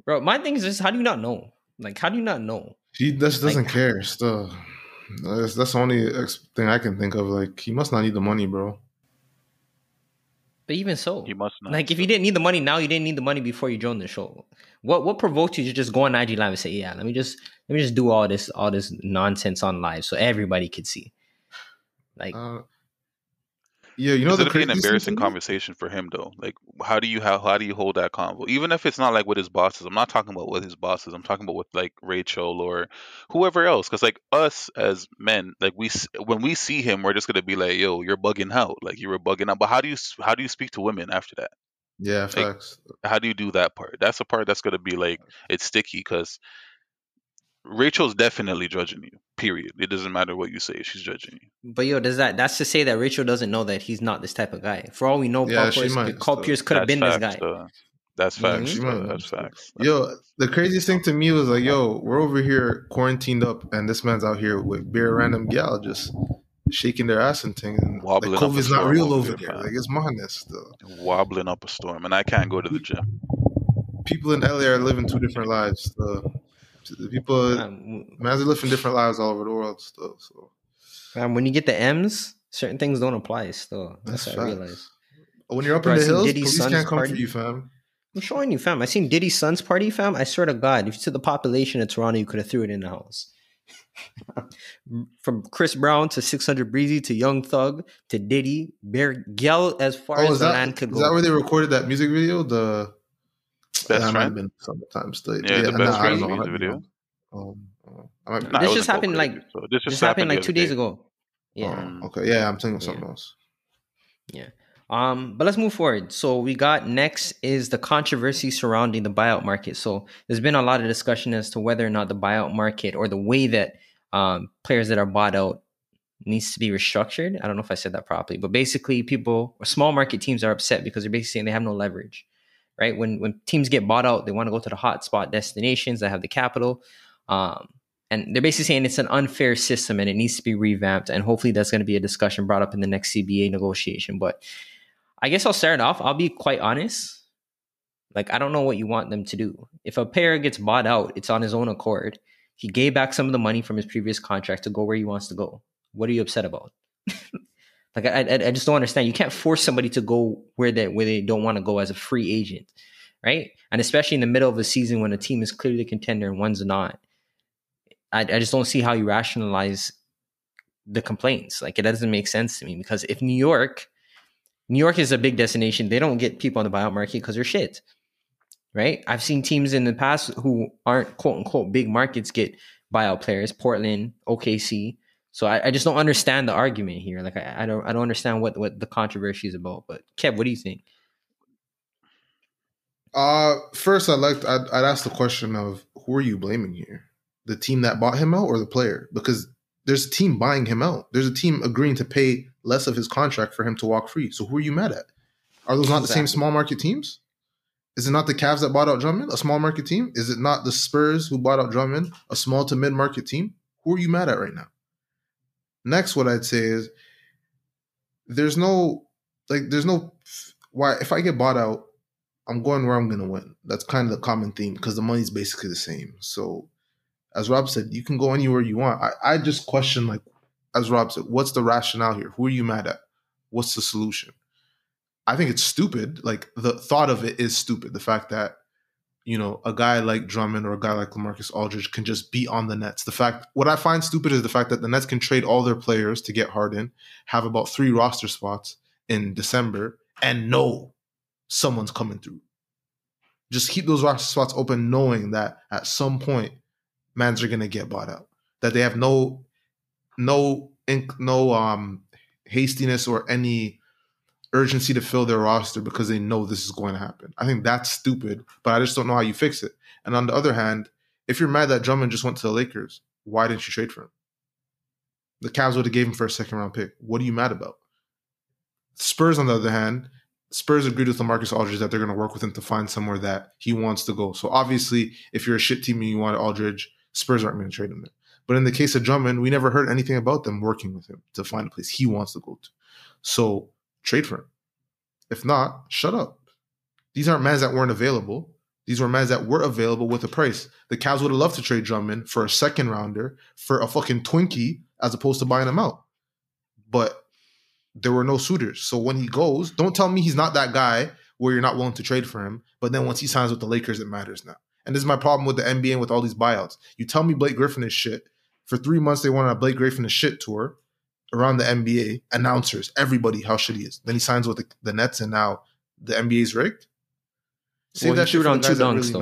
bro. My thing is just, how do you not know? Like, how do you not know? She just doesn't like, care. Still. That's, that's the only thing I can think of. Like, he must not need the money, bro. But even so, he must not. Like, if you didn't need the money now, you didn't need the money before you joined the show. What what provoked you to just go on I G Live and say, "Yeah, let me just let me just do all this all this nonsense on live so everybody could see"? Like, uh, yeah, you know, it'd be an embarrassing conversation for him though. Like, how do you how how do you hold that convo? Even if it's not like with his bosses. I'm not talking about with his bosses. I'm talking about with like Rachel or whoever else. Because like us as men, like we when we see him, we're just gonna be like, "Yo, you're bugging out. Like you were bugging out." But how do you how do you speak to women after that? Yeah, facts. Like, how do you do that part? That's the part that's gonna be like it's sticky because Rachel's definitely judging you, period. It doesn't matter what you say. She's judging you. But, yo, does that that's to say that Rachel doesn't know that he's not this type of guy. For all we know, yeah, Paul Pierce could have been facts, this guy. Though. That's facts. Mm-hmm. That's facts. Yo, the craziest thing to me was like, yo, we're over here quarantined up, and this man's out here with bare random gal just shaking their ass and things. And like, COVID's not real over there. there. Like, it's madness, though. Wobbling up a storm, and I can't go to the gym. People in L A are living two different lives. Though. People, man, they're living different lives all over the world still. So, man, when you get the M's, certain things don't apply still. That's, That's what I realized. When you're up Bro, in the hills, Diddy police Sons can't come for you, fam. I'm showing you, fam. I seen Diddy's Son's party, fam. I swear to God, if you took the population of Toronto, you could have threw it in the house. From Chris Brown to six hundred Breezy to Young Thug to Diddy, Bear Gell, as far oh, as the that, land could is go. Is that where they recorded that music video? The Best Friend? Sometimes still. Yeah, yeah, the Best Friend music video. Um, I might nah, this just happened like crazy, so. this just, just happened, happened like two days day. ago. Yeah. Um, okay. Yeah, I'm thinking of something yeah. else. Yeah. Um, but let's move forward. So we got next is the controversy surrounding the buyout market. So there's been a lot of discussion as to whether or not the buyout market or the way that um, players that are bought out needs to be restructured. I don't know if I said that properly, but basically people or small market teams are upset because they're basically saying they have no leverage, right? When when teams get bought out, they want to go to the hotspot destinations that have the capital. Um, and they're basically saying it's an unfair system and it needs to be revamped. And hopefully that's going to be a discussion brought up in the next C B A negotiation. But I guess I'll start off. I'll be quite honest. Like, I don't know what you want them to do. If a player gets bought out, it's on his own accord. He gave back some of the money from his previous contract to go where he wants to go. What are you upset about? Like, I, I I just don't understand. You can't force somebody to go where they, where they don't want to go as a free agent, right? And especially in the middle of a season when a team is clearly a contender and one's not. I, I just don't see how you rationalize the complaints. Like, it doesn't make sense to me because if New York... New York is a big destination. They don't get people on the buyout market because they're shit, right? I've seen teams in the past who aren't quote-unquote big markets get buyout players, Portland, O K C. So I, I just don't understand the argument here. Like, I, I don't I don't understand what, what the controversy is about. But, Kev, what do you think? Uh, first, I'd, like to, I'd, I'd ask the question of who are you blaming here? The team that bought him out or the player? Because there's a team buying him out. There's a team agreeing to pay less of his contract for him to walk free. So who are you mad at? Are those not exactly. the same small market teams? Is it not the Cavs that bought out Drummond, a small market team? Is it not the Spurs who bought out Drummond, a small to mid-market team? Who are you mad at right now? Next, what I'd say is there's no like there's no why if I get bought out, I'm going where I'm gonna win. That's kind of the common theme because the money's basically the same. So as Rob said, you can go anywhere you want. I, I just question like As Rob said, what's the rationale here? Who are you mad at? What's the solution? I think it's stupid. Like, the thought of it is stupid. The fact that, you know, a guy like Drummond or a guy like LaMarcus Aldridge can just be on the Nets. The fact, what I find stupid is the fact that the Nets can trade all their players to get Harden, have about three roster spots in December, and know someone's coming through. Just keep those roster spots open knowing that at some point, mans are going to get bought out. That they have no... No, inc- no um, hastiness or any urgency to fill their roster because they know this is going to happen. I think that's stupid, but I just don't know how you fix it. And on the other hand, if you're mad that Drummond just went to the Lakers, why didn't you trade for him? The Cavs would have gave him for a second round pick. What are you mad about? Spurs, on the other hand, Spurs agreed with LaMarcus Aldridge that they're going to work with him to find somewhere that he wants to go. So obviously, if you're a shit team and you want Aldridge, Spurs aren't going to trade him there. But in the case of Drummond, we never heard anything about them working with him to find a place he wants to go to. So trade for him. If not, shut up. These aren't mans that weren't available. These were mans that were available with a price. The Cavs would have loved to trade Drummond for a second rounder for a fucking Twinkie as opposed to buying him out. But there were no suitors. So when he goes, don't tell me he's not that guy where you're not willing to trade for him. But then once he signs with the Lakers, it matters now. And this is my problem with the N B A and with all these buyouts. You tell me Blake Griffin is shit. For three months, they went on a Blake Griffin shit tour around the N B A, announcers, everybody, how shit he is. Then he signs with the, the Nets, and now the N B A's rigged. Save well, that shit on two dunks,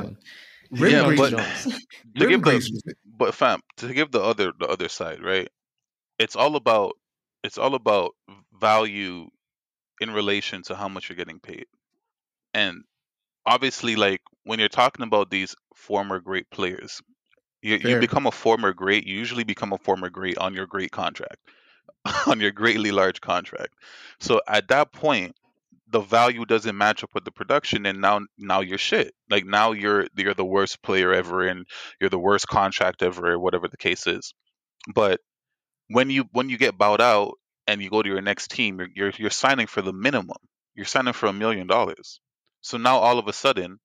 really nice. Yeah, but to give the, but fam, to give the other the other side, right? It's all about it's all about value in relation to how much you're getting paid, and obviously, like when you're talking about these former great players. You, you become a former great. You usually become a former great on your great contract, on your greatly large contract. So at that point, the value doesn't match up with the production, and now now you're shit. Like now you're you're the worst player ever, and you're the worst contract ever, whatever the case is. But when you when you get bowed out and you go to your next team, you're you're, you're signing for the minimum. You're signing for a million dollars. So now all of a sudden,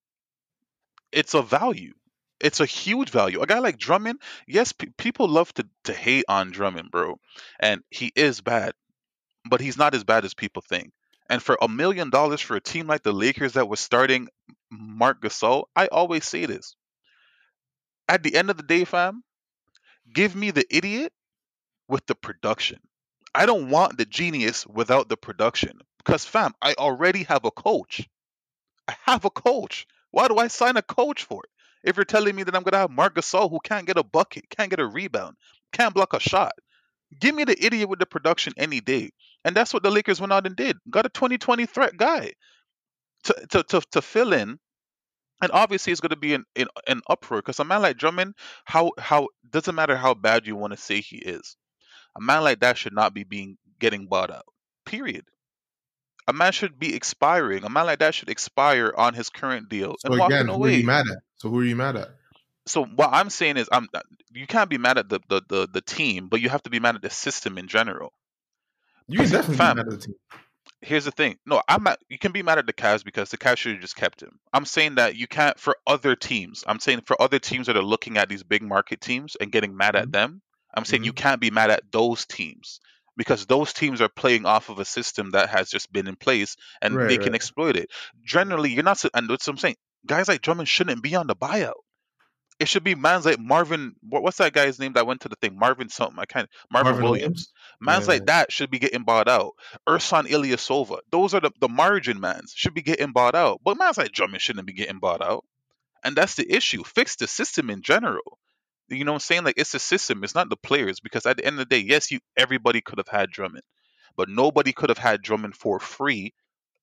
it's a value. It's a huge value. A guy like Drummond, yes, pe- people love to, to hate on Drummond, bro. And he is bad, but he's not as bad as people think. And for a million dollars for a team like the Lakers that was starting Mark Gasol, I always say this. At the end of the day, fam, give me the idiot with the production. I don't want the genius without the production. Because, fam, I already have a coach. I have a coach. Why do I sign a coach for it? If you're telling me that I'm going to have Marc Gasol who can't get a bucket, can't get a rebound, can't block a shot, give me the idiot with the production any day. And that's what the Lakers went out and did. Got a twenty twenty threat guy to to to, to fill in. And obviously it's going to be an, an, an uproar because a man like Drummond, how how doesn't matter how bad you want to say he is, a man like that should not be being getting bought out, period. A man should be expiring. A man like that should expire on his current deal so and walking again, away. Who are you mad at? So who are you mad at? So what I'm saying is, I'm you can't be mad at the the, the, the team, but you have to be mad at the system in general. You can definitely fam, be mad at the team. Here's the thing. No, I'm not. You can be mad at the Cavs because the Cavs should have just kept him. I'm saying that you can't for other teams. I'm saying for other teams that are looking at these big market teams and getting mad mm-hmm. at them. I'm saying mm-hmm. you can't be mad at those teams. Because those teams are playing off of a system that has just been in place, and right, they can right. exploit it. Generally, you're not. And that's what I'm saying. Guys like Drummond shouldn't be on the buyout. It should be mans like Marvin. What, what's that guy's name that went to the thing? Marvin something. I can't. Marvin, Marvin Williams. Williams. Mans yeah. like that should be getting bought out. Ersan Ilyasova. Those are the the margin mans should be getting bought out. But mans like Drummond shouldn't be getting bought out. And that's the issue. Fix the system in general. You know what I'm saying? Like, it's the system. It's not the players. Because at the end of the day, yes, you everybody could have had Drummond. But nobody could have had Drummond for free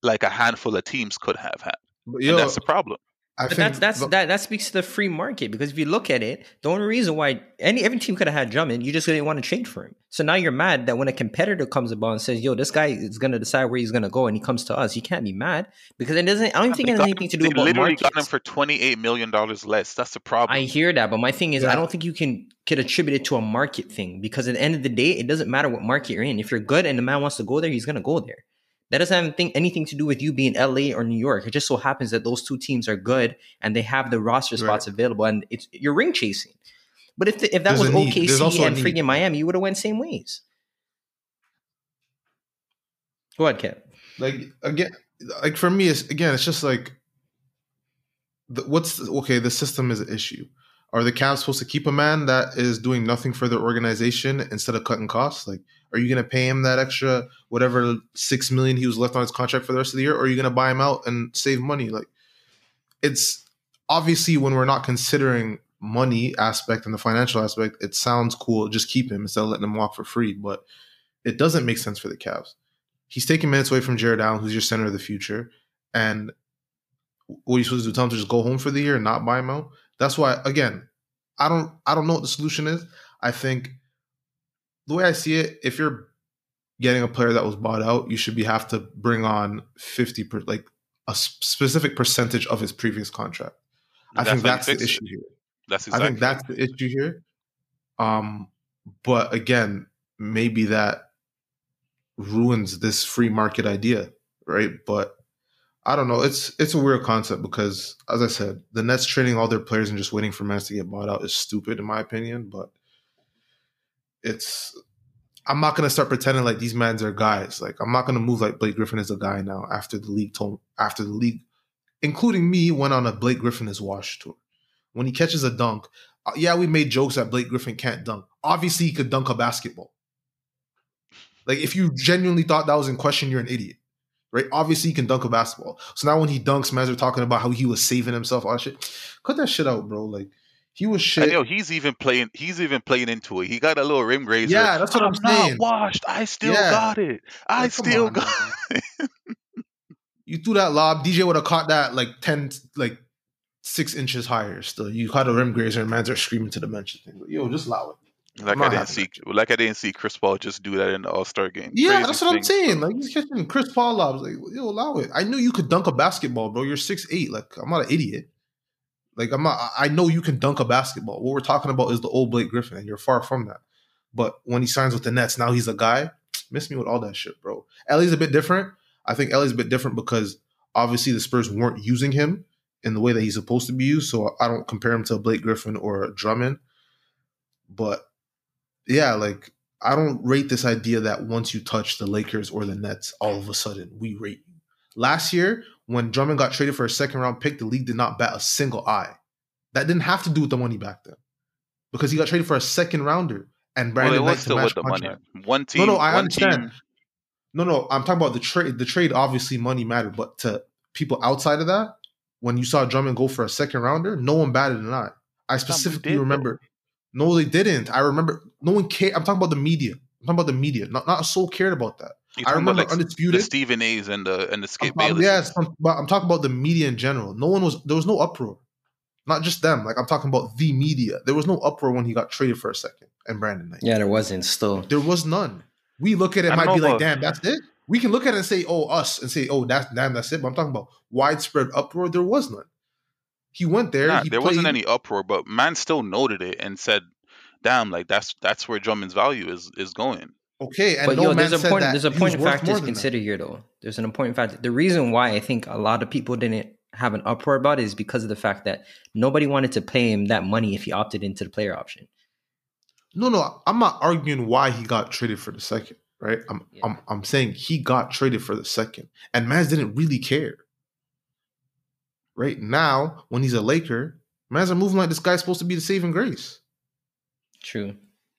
like a handful of teams could have had. But, yo, and that's the problem. I but that's, that's, the, that, that speaks to the free market. Because if you look at it, the only reason why any every team could have had Drummond, you just didn't want to trade for him. So now you're mad that when a competitor comes about and says, yo, this guy is going to decide where he's going to go and he comes to us, you can't be mad. Because it doesn't. I don't think it has anything to do about market. They literally got him for twenty-eight million dollars less. That's the problem. I hear that. But my thing is, yeah. I don't think you can, can attribute it to a market thing. Because at the end of the day, it doesn't matter what market you're in. If you're good and the man wants to go there, he's going to go there. That doesn't have anything to do with you being L A or New York. It just so happens that those two teams are good and they have the roster spots right. available, and it's you're ring chasing. But if the, if that There's was O K C and freaking Miami, you would have went same ways. Go ahead, Kev. Like again, like for me, it's again, it's just like, the, what's the, okay? The system is an issue. Are the Cavs supposed to keep a man that is doing nothing for their organization instead of cutting costs? Like, are you going to pay him that extra, whatever six million dollars he was left on his contract for the rest of the year? Or are you going to buy him out and save money? Like, it's obviously when we're not considering money aspect and the financial aspect, it sounds cool. Just keep him instead of letting him walk for free. But it doesn't make sense for the Cavs. He's taking minutes away from Jared Allen, who's your center of the future. And what are you supposed to do? Tell him to just go home for the year and not buy him out? That's why, again, I don't I don't know what the solution is. I think the way I see it, if you're getting a player that was bought out, you should be have to bring on fifty per, like a specific percentage of his previous contract. I think that's the issue here. That's exactly. I think that's the issue here. Um, but again, maybe that ruins this free market idea, right? But I don't know. It's it's a weird concept because, as I said, the Nets trading all their players and just waiting for men to get bought out is stupid, in my opinion. But it's I'm not going to start pretending like these men are guys. Like, I'm not going to move like Blake Griffin is a guy now after the league told after the league, including me, went on a Blake Griffin is washed tour. When he catches a dunk, yeah, we made jokes that Blake Griffin can't dunk. Obviously, he could dunk a basketball. Like, if you genuinely thought that was in question, you're an idiot. Right? Obviously, he can dunk a basketball. So now when he dunks, man's are talking about how he was saving himself. All that shit. Cut that shit out, bro. Like, he was shit. I know he's even playing. He's even playing into it. He got a little rim grazer. Yeah, that's what I'm, I'm saying. Not washed. I still yeah. got it. I like, still on, got man. It. You threw that lob. D J would have caught that like ten, like six inches higher. Still, you caught a rim grazer, and man's are screaming to the bench. Like, yo, just allow it. Like I didn't see, that. like I didn't see Chris Paul just do that in the All-Star game. Yeah, Crazy that's what thing. I'm saying. Like, he's catching Chris Paul lobs. Like, yo, allow it. I knew you could dunk a basketball, bro. You're six eight. Like, I'm not an idiot. Like, I'm not. I know you can dunk a basketball. What we're talking about is the old Blake Griffin, and you're far from that. But when he signs with the Nets, now he's a guy. Miss me with all that shit, bro. L A's a bit different. I think L A's a bit different because obviously the Spurs weren't using him in the way that he's supposed to be used. So I don't compare him to Blake Griffin or Drummond. But yeah, like I don't rate this idea that once you touch the Lakers or the Nets, all of a sudden we rate you. Last year, when Drummond got traded for a second round pick, the league did not bat a single eye. That didn't have to do with the money back then because he got traded for a second rounder. And Brandon well, Knight to match the contract. Money. One team. No, no, I one understand. Team. No, no, I'm talking about the trade. The trade, obviously, money mattered. But to people outside of that, when you saw Drummond go for a second rounder, no one batted an eye. I specifically did, remember. Though. No, they didn't. I remember. No one cared. I'm talking about the media. I'm talking about the media. Not not a soul cared about that. You're I remember like Undisputed. The Stephen A's and the and the Skip Bayless. Yes, I'm, but I'm talking about the media in general. No one was. There was no uproar. Not just them. Like I'm talking about the media. There was no uproar when he got traded for a second. And Brandon Knight. Yeah, there wasn't still. There was none. We look at it, it might know, be like, damn, that's it. We can look at it and say, oh, us, and say, oh, that's damn, that's it. But I'm talking about widespread uproar. There was none. He went there. Nah, he there played. Wasn't any uproar, but man still noted it and said, damn, like that's that's where Drummond's value is is going. Okay, and but no yo, there's, man a said point, that there's a point factor to consider that. Here, though. There's an important factor. The reason why I think a lot of people didn't have an uproar about it is because of the fact that nobody wanted to pay him that money if he opted into the player option. No, no, I'm not arguing why he got traded for the second, right? I'm, yeah. I'm, I'm saying he got traded for the second, and Maz didn't really care. Right now, when he's a Laker, Maz are moving like this guy's supposed to be the saving grace. True.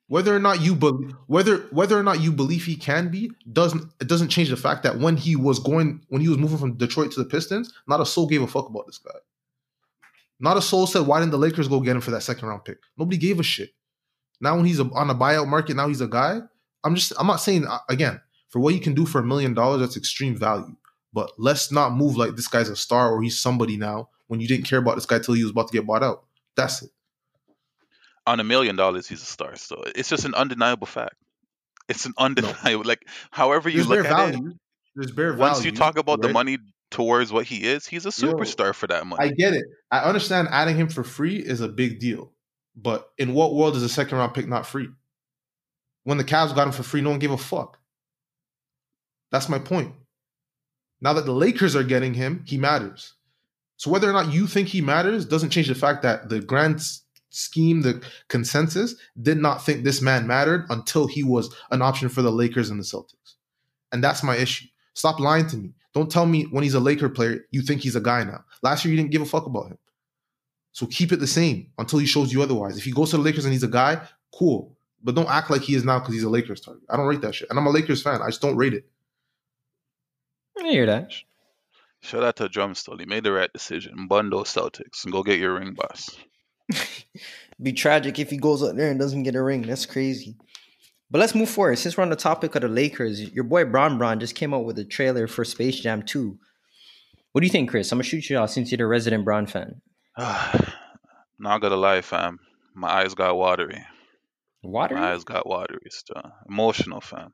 Whether or not you believe, whether whether or not you believe he can be, doesn't it doesn't change the fact that when he was going, when he was moving from Detroit to the Pistons, not a soul gave a fuck about this guy. Not a soul said, "Why didn't the Lakers go get him for that second round pick?" Nobody gave a shit. Now when he's on a buyout market, now he's a guy. I'm just, I'm not saying, again, for what you can do for a million dollars, that's extreme value. But let's not move like this guy's a star or he's somebody now when you didn't care about this guy till he was about to get bought out. That's it. On a million dollars, he's a star. So it's just an undeniable fact. It's an undeniable, no. like however you There's look bare at value. It. There's bare value. Once you talk about right? the money towards what he is, he's a superstar Yo, for that money. I get it. I understand adding him for free is a big deal. But in what world is a second round pick not free? When the Cavs got him for free, no one gave a fuck. That's my point. Now that the Lakers are getting him, he matters. So whether or not you think he matters doesn't change the fact that the grand scheme, the consensus, did not think this man mattered until he was an option for the Lakers and the Celtics. And that's my issue. Stop lying to me. Don't tell me when he's a Laker player, you think he's a guy now. Last year, you didn't give a fuck about him. So keep it the same until he shows you otherwise. If he goes to the Lakers and he's a guy, cool. But don't act like he is now because he's a Lakers target. I don't rate that shit. And I'm a Lakers fan. I just don't rate it. I hear that. Shout out to Drumstall. He made the right decision. Bundle Celtics and go get your ring, boss. Be tragic if he goes up there and doesn't get a ring. That's crazy. But let's move forward. Since we're on the topic of the Lakers, your boy Bron Bron just came out with a trailer for Space Jam two. What do you think, Chris? I'm going to shoot you out since you're the resident Bron fan. Not gonna lie, fam. My eyes got watery. Watery? My eyes got watery. Still. Emotional, fam.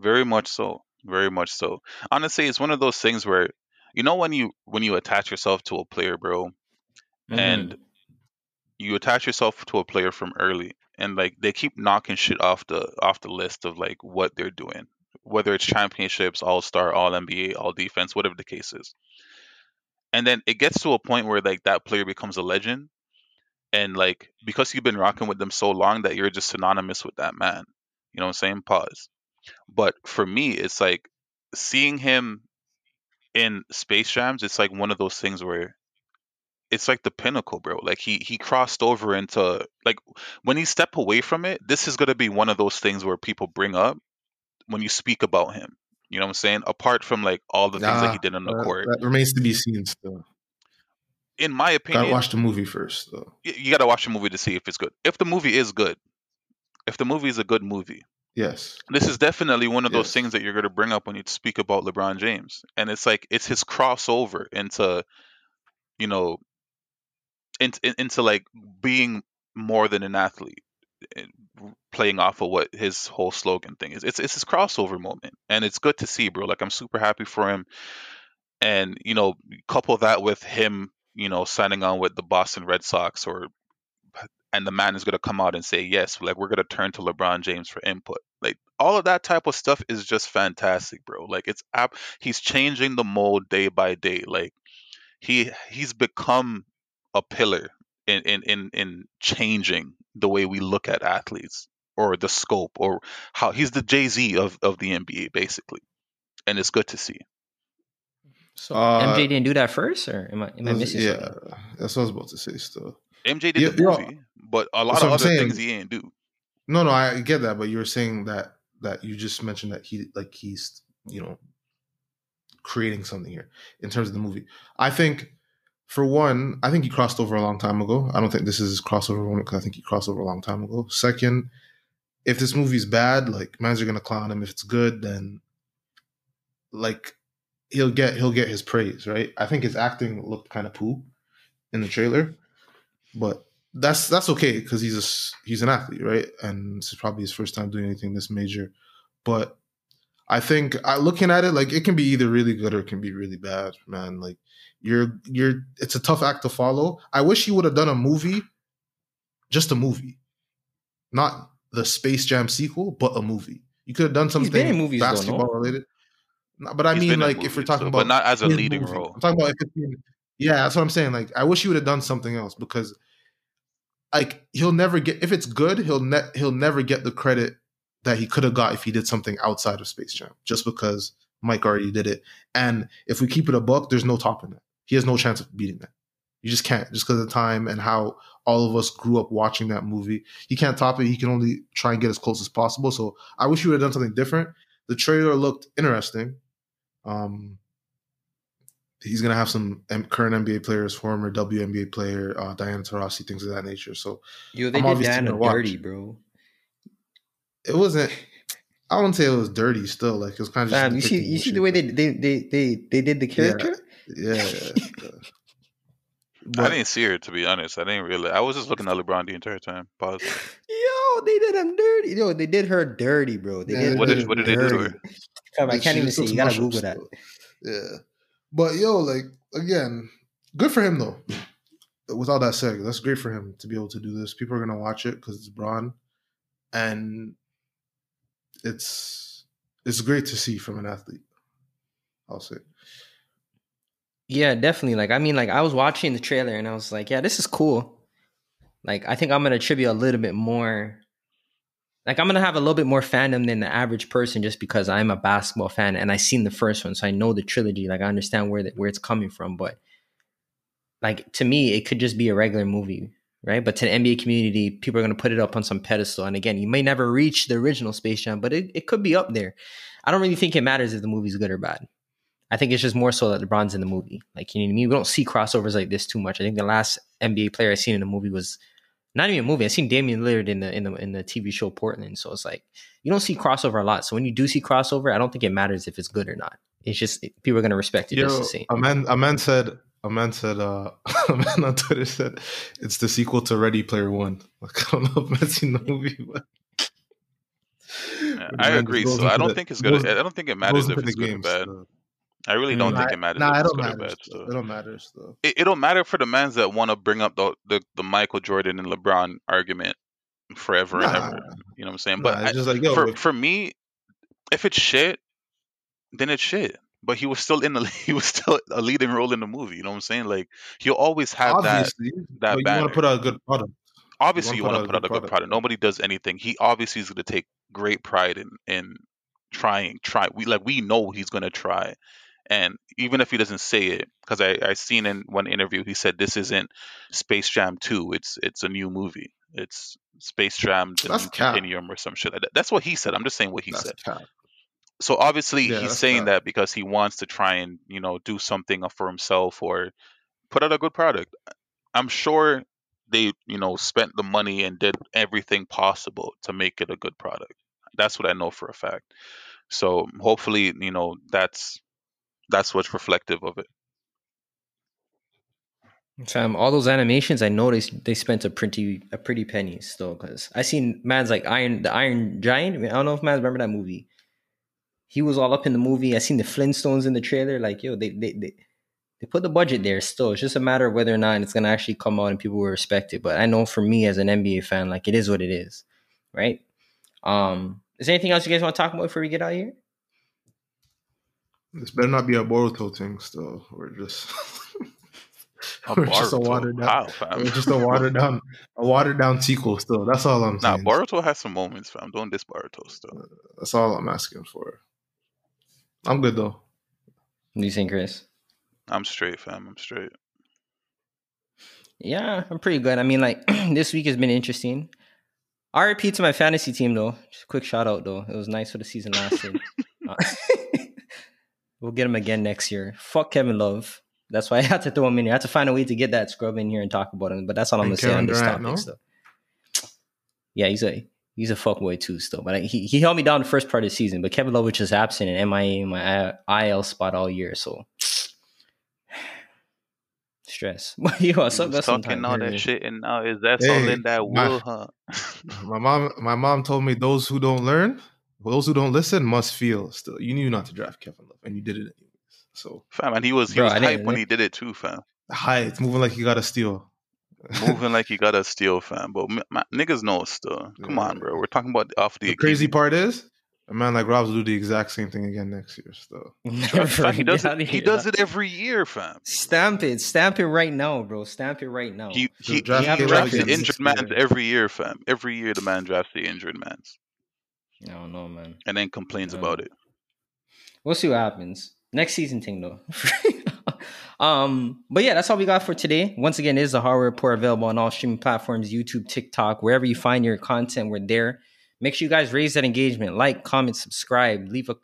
Very much so. Very much so. Honestly, it's one of those things where, you know, when you when you attach yourself to a player, bro, mm-hmm. and you attach yourself to a player from early, and like they keep knocking shit off the off the list of like what they're doing, whether it's championships, all-star, all N B A, all defense, whatever the case is. And then it gets to a point where like that player becomes a legend, and like because you've been rocking with them so long that you're just synonymous with that man. You know what I'm saying? Pause. But for me, it's like seeing him in Space Jams. It's like one of those things where it's like the pinnacle, bro. Like he he crossed over into like when he stepped away from it. This is gonna be one of those things where people bring up when you speak about him. You know what I'm saying? Apart from like all the nah, things that he did on the that, court, that remains to be seen. Still, in my opinion, gotta watch the movie first. Though you, you gotta watch the movie to see if it's good. If the movie is good, if the movie is a good movie, yes, this is definitely one of yes. those things that you're gonna bring up when you speak about LeBron James, and it's like it's his crossover into, you know, into into like being more than an athlete. Playing off of what his whole slogan thing is, it's it's his crossover moment, and it's good to see, bro. Like I'm super happy for him, and you know, couple that with him, you know, signing on with the Boston Red Sox or and the man is going to come out and say, yes, like, we're going to turn to LeBron James for input. Like, all of that type of stuff is just fantastic, bro. Like, it's ab- he's changing the mold day by day. Like, he he's become a pillar in, in, in, in changing the way we look at athletes or the scope or how he's the Jay-Z of, of the N B A, basically. And it's good to see. So uh, M J didn't do that first, or am I, am I missing yeah, something? Yeah, that's what I was about to say still. M J did yeah, the movie, yeah. but a lot that's of other saying. things he didn't do. No, no, I get that, but you were saying that that you just mentioned that he like he's you know creating something here in terms of the movie. I think for one, I think he crossed over a long time ago. I don't think this is his crossover moment because I think he crossed over a long time ago. Second, if this movie's bad, like man's are gonna clown him. If it's good, then like he'll get he'll get his praise, right? I think his acting looked kind of poo in the trailer, but. That's that's okay because he's a, he's an athlete, right? And this is probably his first time doing anything this major. But I think I, looking at it, like it can be either really good or it can be really bad, man. Like you're you're, it's a tough act to follow. I wish he would have done a movie, just a movie, not the Space Jam sequel, but a movie. You could have done something basketball related. But I mean, like if we're talking about, but not as a leading role. I'm talking about if it's been, yeah, that's what I'm saying. Like I wish he would have done something else because. Like he'll never get if it's good, he'll ne- he'll never get the credit that he could have got if he did something outside of Space Jam. Just because Mike already did it, and if we keep it a buck, there's no topping that. He has no chance of beating that. You just can't, just because of the time and how all of us grew up watching that movie. He can't top it. He can only try and get as close as possible. So I wish he would have done something different. The trailer looked interesting. Um, He's going to have some current N B A players, former W N B A player, uh, Diana Taurasi, things of that nature. So, yo, they I'm did Diana dirty, bro. It wasn't. I wouldn't say it was dirty. Still, like it was kind of. Just um, you see, you see the way they, they they they they did the character. Yeah. yeah. But, I didn't see her to be honest. I didn't really. I was just looking at LeBron the entire time. Pause. Yo, they did him dirty. Yo, they did her dirty, bro. They yeah, did. What did what did they do to her? Come, I can't even see. You gotta Google that. Yeah. But, yo, like, again, good for him, though. With all that said, that's great for him to be able to do this. People are going to watch it because it's Bron. And it's it's great to see from an athlete, I'll say. Yeah, definitely. Like, I mean, like, I was watching the trailer and I was like, yeah, this is cool. Like, I think I'm going to attribute a little bit more. Like, I'm going to have a little bit more fandom than the average person just because I'm a basketball fan and I seen the first one. So I know the trilogy. Like, I understand where the, where it's coming from. But, like, to me, it could just be a regular movie, right? But to the N B A community, people are going to put it up on some pedestal. And, again, you may never reach the original Space Jam, but it, it could be up there. I don't really think it matters if the movie's good or bad. I think it's just more so that LeBron's in the movie. Like, you know what I mean? We don't see crossovers like this too much. I think the last N B A player I seen in a movie was... Not even a movie. I seen Damian Lillard in the in the in the T V show Portland. So it's like you don't see crossover a lot. So when you do see crossover, I don't think it matters if it's good or not. It's just it, people are gonna respect it. Yo, just the same. A man, a man said, a man said, uh, a man on Twitter said it's the sequel to Ready Player One. Like I don't know if I've seen the movie, but yeah, I agree. So I don't the, think it's good. I don't think it matters if it's good games, or bad. So. I really don't I mean, think I, it matters. Nah, it don't matter. Bad, so. It don't matter. So. It, it don't matter for the mans that want to bring up the, the the Michael Jordan and LeBron argument forever nah. and ever. You know what I'm saying? Nah, but I, just like, yo, for if... for me, if it's shit, then it's shit. But he was still in the he was still a leading role in the movie. You know what I'm saying? Like he'll always have obviously, that that. But you want to put out a good product. Obviously, you want to put out a good product. product. Nobody does anything. He obviously is going to take great pride in in trying. Try we like we know he's going to try. And even if he doesn't say it, because I, I seen in one interview, he said, this isn't Space Jam two. It's it's a new movie. It's Space Jam the new Continuum or some shit like that. That's what he said. I'm just saying what he that's said. Cap. So obviously yeah, he's saying cap. that because he wants to try and, you know, do something for himself or put out a good product. I'm sure they, you know, spent the money and did everything possible to make it a good product. That's what I know for a fact. So hopefully, you know, that's That's what's reflective of it. Um, all those animations, I noticed they spent a pretty a pretty penny still. Because I seen man's like Iron the Iron Giant. I, mean, I don't know if man's remember that movie. He was all up in the movie. I seen the Flintstones in the trailer. Like yo, they they they, they put the budget there still. It's just a matter of whether or not it's going to actually come out and people will respect it. But I know for me as an N B A fan, like, it is what it is, right? Um, is there anything else you guys want to talk about before we get out of here? This better not be a Boruto thing still. We're just... A it's just a watered down, How, just a watered down, a watered down sequel. Still, that's all I'm saying. Nah, Boruto has some moments, fam. Don't diss Boruto. Still, that's all I'm asking for. I'm good though. What do you think, Chris? I'm straight, fam. I'm straight. Yeah, I'm pretty good. I mean, like, this week has been interesting. R I P to my fantasy team though. Just a quick shout out though. It was nice for the season lasted. uh, we'll get him again next year. Fuck Kevin Love. That's why I had to throw him in here. I had to find a way to get that scrub in here and talk about him. But that's all I'm going to say on this topic. No? Still. Yeah, he's a he's a fuckboy too still. But I, he, he held me down the first part of the season. But Kevin Love was just absent and M I A in my I L spot all year. So, stress. You are so talking sometime, all that me. Shit and now is that hey, all in that my, will, huh? my, mom, my mom told me those who don't learn, those who don't listen must feel still. You knew not to draft Kevin Love and you did it anyway. So fam, and he was he Bro, was hype when he did it too, fam. Hype, it's moving like he got a steal. Moving like he got a steal, fam. But my, my, niggas know still. Come yeah. on, bro. We're talking about off the. The crazy part is, a man like Rob's will do the exact same thing again next year. Still, he does it. He does it every year, fam. Stamp it, stamp it right now, bro. Stamp it right now. He he, he, he drafts the injured man every year, fam. Every year, the man drafts the injured man. I don't know, man. And then complains about it. We'll see what happens. Next season thing, though. um, but yeah, that's all we got for today. Once again, it is the Hardware Report available on all streaming platforms, YouTube, TikTok, wherever you find your content, we're there. Make sure you guys raise that engagement. Like, comment, subscribe, leave a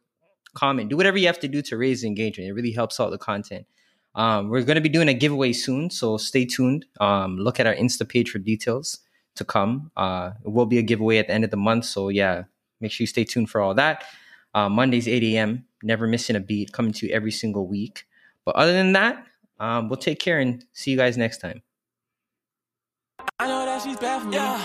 comment. Do whatever you have to do to raise the engagement. It really helps out the content. Um, we're going to be doing a giveaway soon, so stay tuned. Um, look at our Insta page for details to come. Uh, it will be a giveaway at the end of the month, so yeah, make sure you stay tuned for all that. Uh, Mondays, eight a.m., never missing a beat, coming to you every single week. But other than that, um, we'll take care and see you guys next time. I know that she's bad for me. Yeah.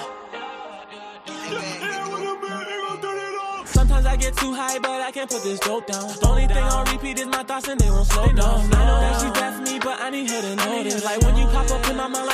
Sometimes I get too high, but I can't put this dope down. The only thing I'll repeat is my thoughts and they won't slow down. I know that she's bad for me, but I need her to know this. Like when you pop up in my mouth.